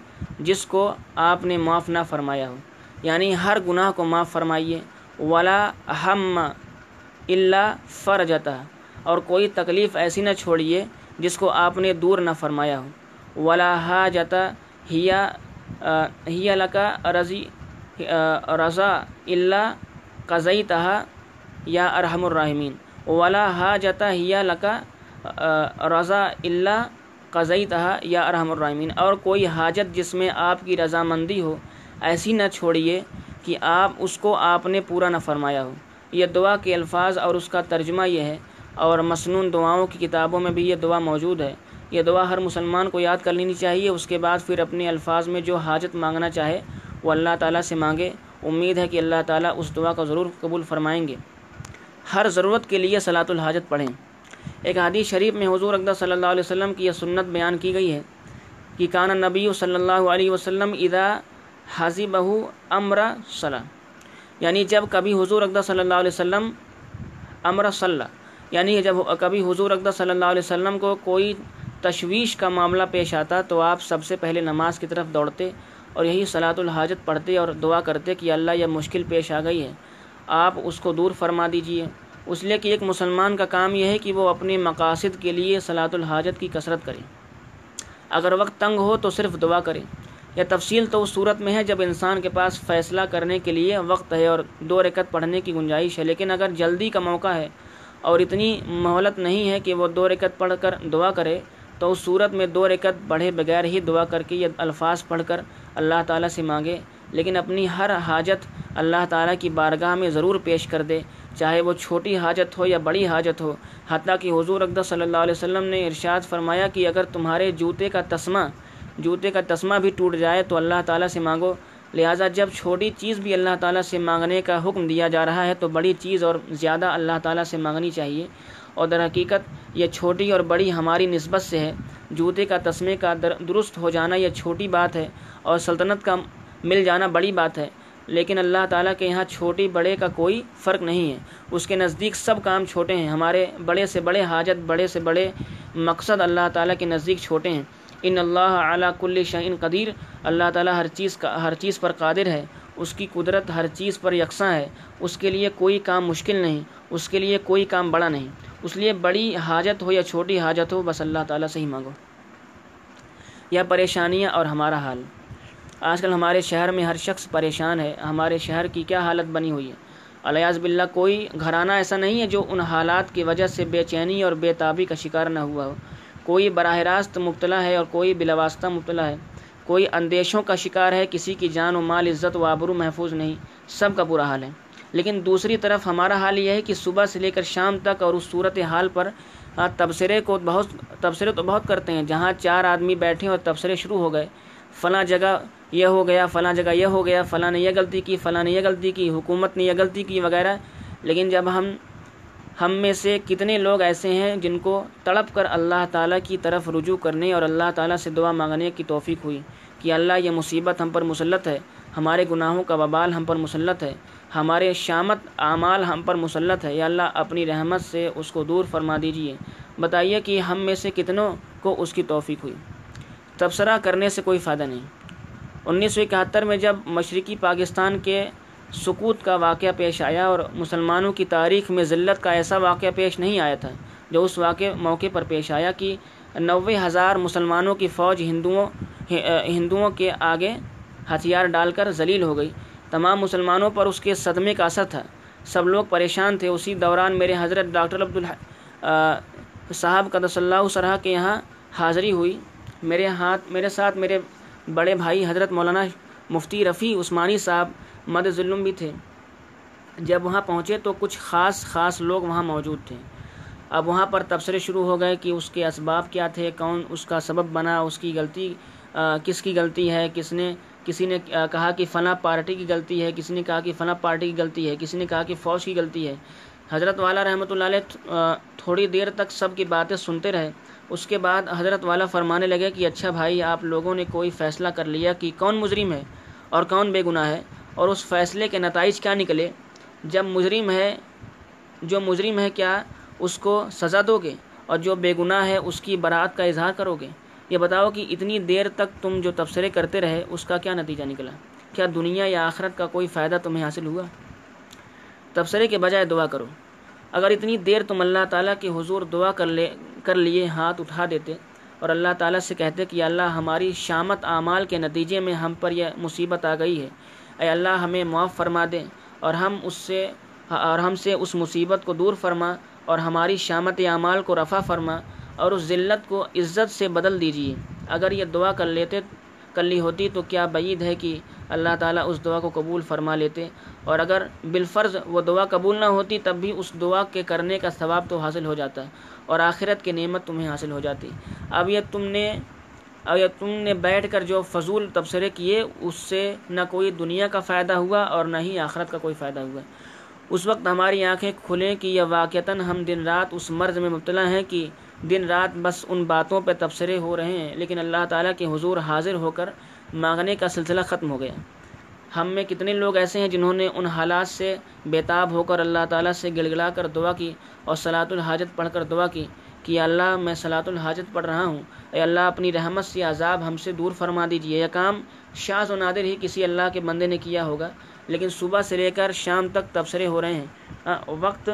جس کو آپ نے معاف نہ فرمایا ہو، یعنی ہر گناہ کو معاف فرمائیے، ولا ہم الا فرجتہ، اور کوئی تکلیف ایسی نہ چھوڑیے جس کو آپ نے دور نہ فرمایا ہو، ولا حاجت ہیا ہیا لکا رضی رضا الا قضیتہا یا ارحم الراحمین، ولا حاجت ہیا لکا رضا الا قضیتہا یا ارحم الراحمین، اور کوئی حاجت جس میں آپ کی رضامندی ہو ایسی نہ چھوڑیے کہ آپ اس کو آپ نے پورا نہ فرمایا ہو۔ یہ دعا کے الفاظ اور اس کا ترجمہ یہ ہے، اور مسنون دعاؤں کی کتابوں میں بھی یہ دعا موجود ہے۔ یہ دعا ہر مسلمان کو یاد کر لینی چاہیے، اس کے بعد پھر اپنے الفاظ میں جو حاجت مانگنا چاہے وہ اللہ تعالیٰ سے مانگے، امید ہے کہ اللہ تعالیٰ اس دعا کو ضرور قبول فرمائیں گے۔ ہر ضرورت کے لیے صلاۃ الحاجت پڑھیں۔ ایک حدیث شریف میں حضور اقدس صلی اللہ علیہ وسلم کی یہ سنت بیان کی گئی ہے کہ کان نبی صلی اللہ علیہ وسلم اذا حزبہ امر صلی، یعنی جب کبھی حضور اقدس صلی اللہ علیہ وسلم امر صلی، یعنی جب کبھی حضور اقدس صلی اللہ علیہ وسلم کو کوئی تشویش کا معاملہ پیش آتا تو آپ سب سے پہلے نماز کی طرف دوڑتے اور یہی صلاۃ الحاجت پڑھتے اور دعا کرتے کہ اللہ یہ مشکل پیش آ گئی ہے، آپ اس کو دور فرما دیجئے۔ اس لیے کہ ایک مسلمان کا کام یہ ہے کہ وہ اپنے مقاصد کے لیے صلاۃ الحاجت کی کثرت کرے، اگر وقت تنگ ہو تو صرف دعا کرے۔ یہ تفصیل تو اس صورت میں ہے جب انسان کے پاس فیصلہ کرنے کے لیے وقت ہے اور دو رکعت پڑھنے کی گنجائش ہے، لیکن اگر جلدی کا موقع ہے اور اتنی مہلت نہیں ہے کہ وہ دو رکعت پڑھ کر دعا کرے تو اس صورت میں دو رکعت پڑھے بغیر ہی دعا کر کے یہ الفاظ پڑھ کر اللہ تعالیٰ سے مانگے، لیکن اپنی ہر حاجت اللہ تعالیٰ کی بارگاہ میں ضرور پیش کر دے، چاہے وہ چھوٹی حاجت ہو یا بڑی حاجت ہو۔ حتیٰ کہ حضور اقدس صلی اللہ علیہ وسلم نے ارشاد فرمایا کہ اگر تمہارے جوتے کا تسمہ جوتے کا تسمہ بھی ٹوٹ جائے تو اللہ تعالیٰ سے مانگو، لہٰذا جب چھوٹی چیز بھی اللہ تعالیٰ سے مانگنے کا حکم دیا جا رہا ہے تو بڑی چیز اور زیادہ اللہ تعالیٰ سے مانگنی چاہیے، اور در حقیقت یہ چھوٹی اور بڑی ہماری نسبت سے ہے۔ جوتے کا تسمے کا درست ہو جانا یہ چھوٹی بات ہے اور سلطنت کا مل جانا بڑی بات ہے، لیکن اللہ تعالیٰ کے یہاں چھوٹے بڑے کا کوئی فرق نہیں ہے، اس کے نزدیک سب کام چھوٹے ہیں، ہمارے بڑے سے بڑے حاجت بڑے سے بڑے مقصد اللہ تعالیٰ کے نزدیک چھوٹے ہیں۔ ان اللہ علی کل شیء قدیر، اللہ تعالیٰ ہر چیز کا ہر چیز پر قادر ہے، اس کی قدرت ہر چیز پر یکساں ہے، اس کے لیے کوئی کام مشکل نہیں، اس کے لیے کوئی کام بڑا نہیں، اس لیے بڑی حاجت ہو یا چھوٹی حاجت ہو بس اللہ تعالیٰ سے ہی مانگو۔ یا پریشانیاں اور ہمارا حال، آج کل ہمارے شہر میں ہر شخص پریشان ہے، ہمارے شہر کی کیا حالت بنی ہوئی ہے۔ الیاذ باللہ کوئی گھرانہ ایسا نہیں ہے جو ان حالات کی وجہ سے بے چینی اور بے تابی کا شکار نہ ہوا ہو۔ کوئی براہ راست مبتلا ہے اور کوئی بلاواسطہ مبتلا ہے، کوئی اندیشوں کا شکار ہے، کسی کی جان و مال، عزت و آبرو محفوظ نہیں، سب کا برا حال ہے۔ لیکن دوسری طرف ہمارا حال یہ ہے کہ صبح سے لے کر شام تک اور اس صورت حال پر تبصرے کو بہت تبصرے تو بہت کرتے ہیں، جہاں چار آدمی بیٹھے اور تبصرے شروع ہو گئے، فلاں جگہ یہ ہو گیا، فلاں جگہ یہ ہو گیا، فلاں نے یہ غلطی کی، فلاں نے یہ غلطی کی، حکومت نے یہ غلطی کی وغیرہ۔ لیکن جب ہم ہم میں سے کتنے لوگ ایسے ہیں جن کو تڑپ کر اللہ تعالیٰ کی طرف رجوع کرنے اور اللہ تعالیٰ سے دعا مانگنے کی توفیق ہوئی کہ اللہ یہ مصیبت ہم پر مسلط ہے، ہمارے گناہوں کا وبال ہم پر مسلط ہے، ہمارے شامت اعمال ہم پر مسلط ہے، یا اللہ اپنی رحمت سے اس کو دور فرما دیجیے۔ بتائیے کہ ہم میں سے کتنوں کو اس کی توفیق ہوئی۔ تبصرہ کرنے سے کوئی فائدہ نہیں۔ انیس سو اکہتر میں جب مشرقی پاکستان کے سقوط کا واقعہ پیش آیا اور مسلمانوں کی تاریخ میں ذلت کا ایسا واقعہ پیش نہیں آیا تھا جو اس واقع موقع پر پیش آیا کہ نوے ہزار مسلمانوں کی فوج ہندوؤں ہندوؤں کے آگے ہتھیار ڈال کر ذلیل ہو گئی۔ تمام مسلمانوں پر اس کے صدمے کا اثر تھا، سب لوگ پریشان تھے۔ اسی دوران میرے حضرت ڈاکٹر عبدالحق صاحب قدس اللہ سرہ کے یہاں حاضری ہوئی۔ میرے ہاتھ میرے ساتھ میرے بڑے بھائی حضرت مولانا مفتی رفیع عثمانی صاحب مد ظلم بھی تھے۔ جب وہاں پہنچے تو کچھ خاص خاص لوگ وہاں موجود تھے۔ اب وہاں پر تبصرے شروع ہو گئے کہ اس کے اسباب کیا تھے، کون اس کا سبب بنا، اس کی غلطی آ, کس کی غلطی ہے، کس نے کسی نے آ, کہا کہ فلاں پارٹی کی غلطی ہے، کسی نے کہا کہ فلاں پارٹی کی غلطی ہے، کسی نے کہا کہ فوج کی غلطی ہے۔ حضرت والا رحمۃ اللہ علیہ تھوڑی دیر تک سب کی باتیں سنتے رہے۔ اس کے بعد حضرت والا فرمانے لگے کہ اچھا بھائی، آپ لوگوں نے کوئی فیصلہ کر لیا کہ کون مجرم ہے اور کون بے گناہ ہے، اور اس فیصلے کے نتائج کیا نکلے؟ جب مجرم ہے جو مجرم ہے کیا اس کو سزا دو گے، اور جو بے گناہ ہے اس کی برات کا اظہار کرو گے؟ یہ بتاؤ کہ اتنی دیر تک تم جو تبصرے کرتے رہے اس کا کیا نتیجہ نکلا؟ کیا دنیا یا آخرت کا کوئی فائدہ تمہیں حاصل ہوا؟ تبصرے کے بجائے دعا کرو۔ اگر اتنی دیر تم اللہ تعالیٰ کے حضور دعا کر لے کر لیے ہاتھ اٹھا دیتے اور اللہ تعالیٰ سے کہتے کہ یا اللہ ہماری شامت اعمال کے نتیجے میں ہم پر یہ مصیبت آ گئی ہے، اے اللہ ہمیں معاف فرما دے اور ہم اس سے اور ہم سے اس مصیبت کو دور فرما اور ہماری شامت اعمال کو رفع فرما اور اس ذلت کو عزت سے بدل دیجیے، اگر یہ دعا کر لیتے کر لی ہوتی تو کیا بعید ہے کہ اللہ تعالیٰ اس دعا کو قبول فرما لیتے، اور اگر بالفرض وہ دعا قبول نہ ہوتی تب بھی اس دعا کے کرنے کا ثواب تو حاصل ہو جاتا اور آخرت کی نعمت تمہیں حاصل ہو جاتی۔ اب یہ تم نے اور یا تم نے بیٹھ کر جو فضول تبصرے کیے اس سے نہ کوئی دنیا کا فائدہ ہوا اور نہ ہی آخرت کا کوئی فائدہ ہوا۔ اس وقت ہماری آنکھیں کھلیں کہ یہ واقعتاً ہم دن رات اس مرض میں مبتلا ہیں کہ دن رات بس ان باتوں پہ تبصرے ہو رہے ہیں، لیکن اللہ تعالیٰ کے حضور حاضر ہو کر مانگنے کا سلسلہ ختم ہو گیا۔ ہم میں کتنے لوگ ایسے ہیں جنہوں نے ان حالات سے بےتاب ہو کر اللہ تعالیٰ سے گڑگڑا کر دعا کی اور صلاۃ الحاجت پڑھ کر دعا کی کہ اللہ میں صلاۃ الحاجت پڑھ رہا ہوں، اے اللہ اپنی رحمت سے عذاب ہم سے دور فرما دیجیے۔ یہ کام شاذ و نادر ہی کسی اللہ کے بندے نے کیا ہوگا، لیکن صبح سے لے کر شام تک تبصرے ہو رہے ہیں، وقت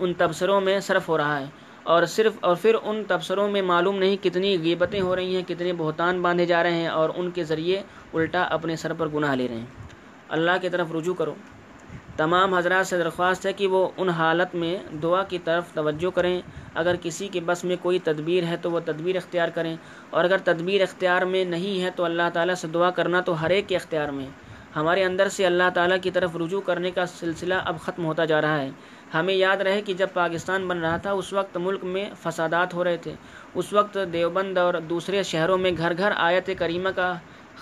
ان تبصروں میں صرف ہو رہا ہے، اور صرف اور پھر ان تبصروں میں معلوم نہیں کتنی غیبتیں ہو رہی ہیں، کتنے بہتان باندھے جا رہے ہیں، اور ان کے ذریعے الٹا اپنے سر پر گناہ لے رہے ہیں۔ اللہ کی طرف رجوع کرو۔ تمام حضرات سے درخواست ہے کہ وہ ان حالت میں دعا کی طرف توجہ کریں۔ اگر کسی کے بس میں کوئی تدبیر ہے تو وہ تدبیر اختیار کریں، اور اگر تدبیر اختیار میں نہیں ہے تو اللہ تعالیٰ سے دعا کرنا تو ہر ایک کے اختیار میں ہے۔ ہمارے اندر سے اللہ تعالیٰ کی طرف رجوع کرنے کا سلسلہ اب ختم ہوتا جا رہا ہے۔ ہمیں یاد رہے کہ جب پاکستان بن رہا تھا اس وقت ملک میں فسادات ہو رہے تھے، اس وقت دیوبند اور دوسرے شہروں میں گھر گھر آیت کریمہ کا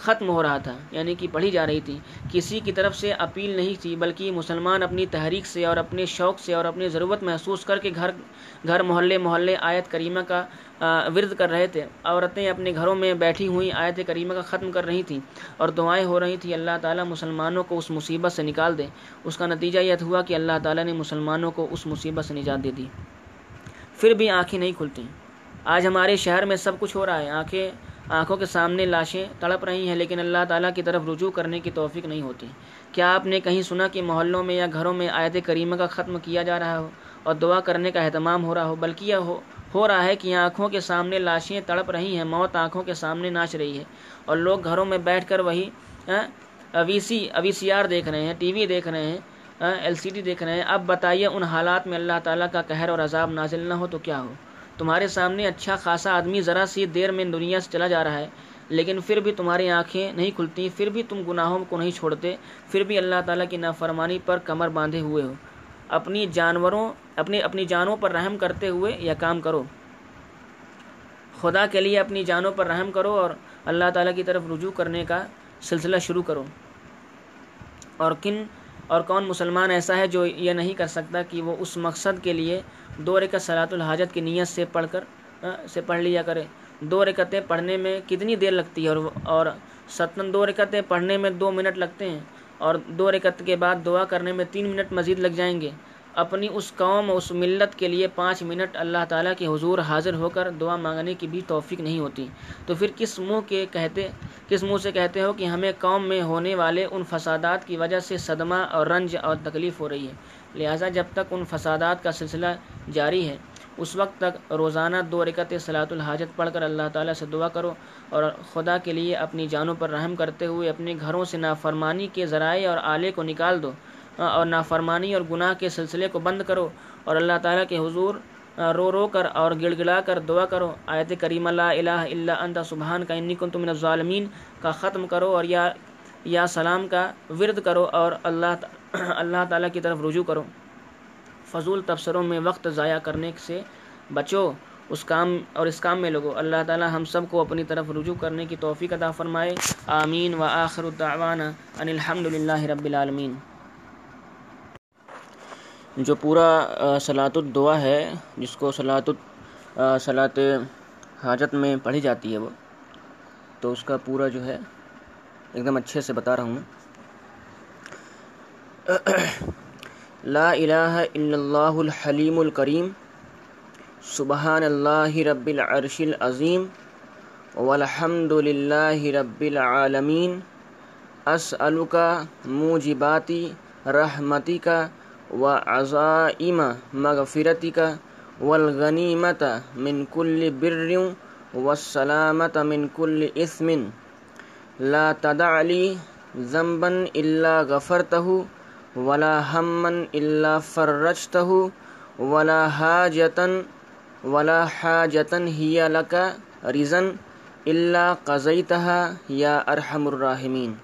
ختم ہو رہا تھا، یعنی کہ پڑھی جا رہی تھی۔ کسی کی طرف سے اپیل نہیں تھی، بلکہ مسلمان اپنی تحریک سے اور اپنے شوق سے اور اپنی ضرورت محسوس کر کے گھر گھر محلے محلے آیت کریمہ کا ورد کر رہے تھے۔ عورتیں اپنے گھروں میں بیٹھی ہوئی آیت کریمہ کا ختم کر رہی تھیں اور دعائیں ہو رہی تھیں اللہ تعالیٰ مسلمانوں کو اس مصیبت سے نکال دے۔ اس کا نتیجہ یہ ہوا کہ اللہ تعالیٰ نے مسلمانوں کو اس مصیبت سے نجات دے دی۔ پھر بھی آنکھیں نہیں کھلتیں۔ آج ہمارے شہر میں سب کچھ ہو رہا ہے، آنکھیں آنکھوں کے سامنے لاشیں تڑپ رہی ہیں، لیکن اللہ تعالیٰ کی طرف رجوع کرنے کی توفیق نہیں ہوتی۔ کیا آپ نے کہیں سنا کہ محلوں میں یا گھروں میں آیت کریمہ کا ختم کیا جا رہا ہو اور دعا کرنے کا اہتمام ہو رہا ہو؟ بلکہ یہ ہو ہو رہا ہے کہ آنکھوں کے سامنے لاشیں تڑپ رہی ہیں، موت آنکھوں کے سامنے ناچ رہی ہے، اور لوگ گھروں میں بیٹھ کر وہی اویسی اویسی آر دیکھ رہے ہیں، ٹی وی دیکھ رہے ہیں، ایل سی ڈی دیکھ رہے ہیں۔ اب بتائیے ان حالات میں اللہ تعالیٰ کا قہر اور عذاب نازل نہ ہو تو کیا ہو؟ تمہارے سامنے اچھا خاصا آدمی ذرا سی دیر میں دنیا سے چلا جا رہا ہے، لیکن پھر بھی تمہاری آنکھیں نہیں کھلتی، پھر بھی تم گناہوں کو نہیں چھوڑتے، پھر بھی اللہ تعالیٰ کی نافرمانی پر کمر باندھے ہوئے ہو۔ اپنی جانوروں اپنے اپنی جانوں پر رحم کرتے ہوئے یہ کام کرو، خدا کے لیے اپنی جانوں پر رحم کرو اور اللہ تعالیٰ کی طرف رجوع کرنے کا سلسلہ شروع کرو۔ اور کن اور کون مسلمان ایسا ہے جو یہ نہیں کر سکتا کہ وہ اس مقصد کے لیے دو رکعت صلاۃ الحاجت کی نیت سے پڑھ کر سے پڑھ لیا کرے؟ دو رکعتیں پڑھنے میں کتنی دیر لگتی ہے؟ اور اور ستن دو رکعتیں پڑھنے میں دو منٹ لگتے ہیں، اور دو رکعت کے بعد دعا کرنے میں تین منٹ مزید لگ جائیں گے۔ اپنی اس قوم اس ملت کے لیے پانچ منٹ اللہ تعالیٰ کے حضور حاضر ہو کر دعا مانگنے کی بھی توفیق نہیں ہوتی، تو پھر کس منہ کے کہتے کس منہ سے کہتے ہو کہ ہمیں قوم میں ہونے والے ان فسادات کی وجہ سے صدمہ اور رنج اور تکلیف ہو رہی ہے؟ لہٰذا جب تک ان فسادات کا سلسلہ جاری ہے اس وقت تک روزانہ دو رکعت صلاۃ الحاجت پڑھ کر اللہ تعالیٰ سے دعا کرو، اور خدا کے لیے اپنی جانوں پر رحم کرتے ہوئے اپنے گھروں سے نافرمانی کے ذرائع اور آلے کو نکال دو، اور نافرمانی اور گناہ کے سلسلے کو بند کرو، اور اللہ تعالیٰ کے حضور رو رو کر اور گڑ گڑا کر دعا کرو۔ آیت کریمہ لا الہ الا انت سبحانک انی کنت من الظالمین کا ختم کرو، اور یا یا سلام کا ورد کرو، اور اللہ اللہ تعالیٰ کی طرف رجوع کرو۔ فضول تبصروں میں وقت ضائع کرنے سے بچو اس کام اور اس کام میں لگو۔ اللہ تعالی ہم سب کو اپنی طرف رجوع کرنے کی توفیق عطا فرمائے، آمین۔ وآخر دعوانا ان الحمدللہ رب العالمین۔ جو پورا صلاۃ الدعا ہے جس کو صلاۃ صلاۃ حاجت میں پڑھی جاتی ہے، وہ تو اس کا پورا جو ہے ایک دم اچھے سے بتا رہا ہوں میں۔ لا الہ الا اللہ الحلیم الکریم، سبحان اللہ رب العرش العظیم، والحمد للہ رب العالمین، اسألک موجبات رحمتک وعظائم مغفرتک والغنیمت من کل بر والسلامت من کل اثم، لا تدع لی ذنبا الا غفرتہ ولا ہمن الا فرجتہ ولا حاجتن ولا حاجتن ہی لک رزن الا قضیتہا یا ارحم الراحمین۔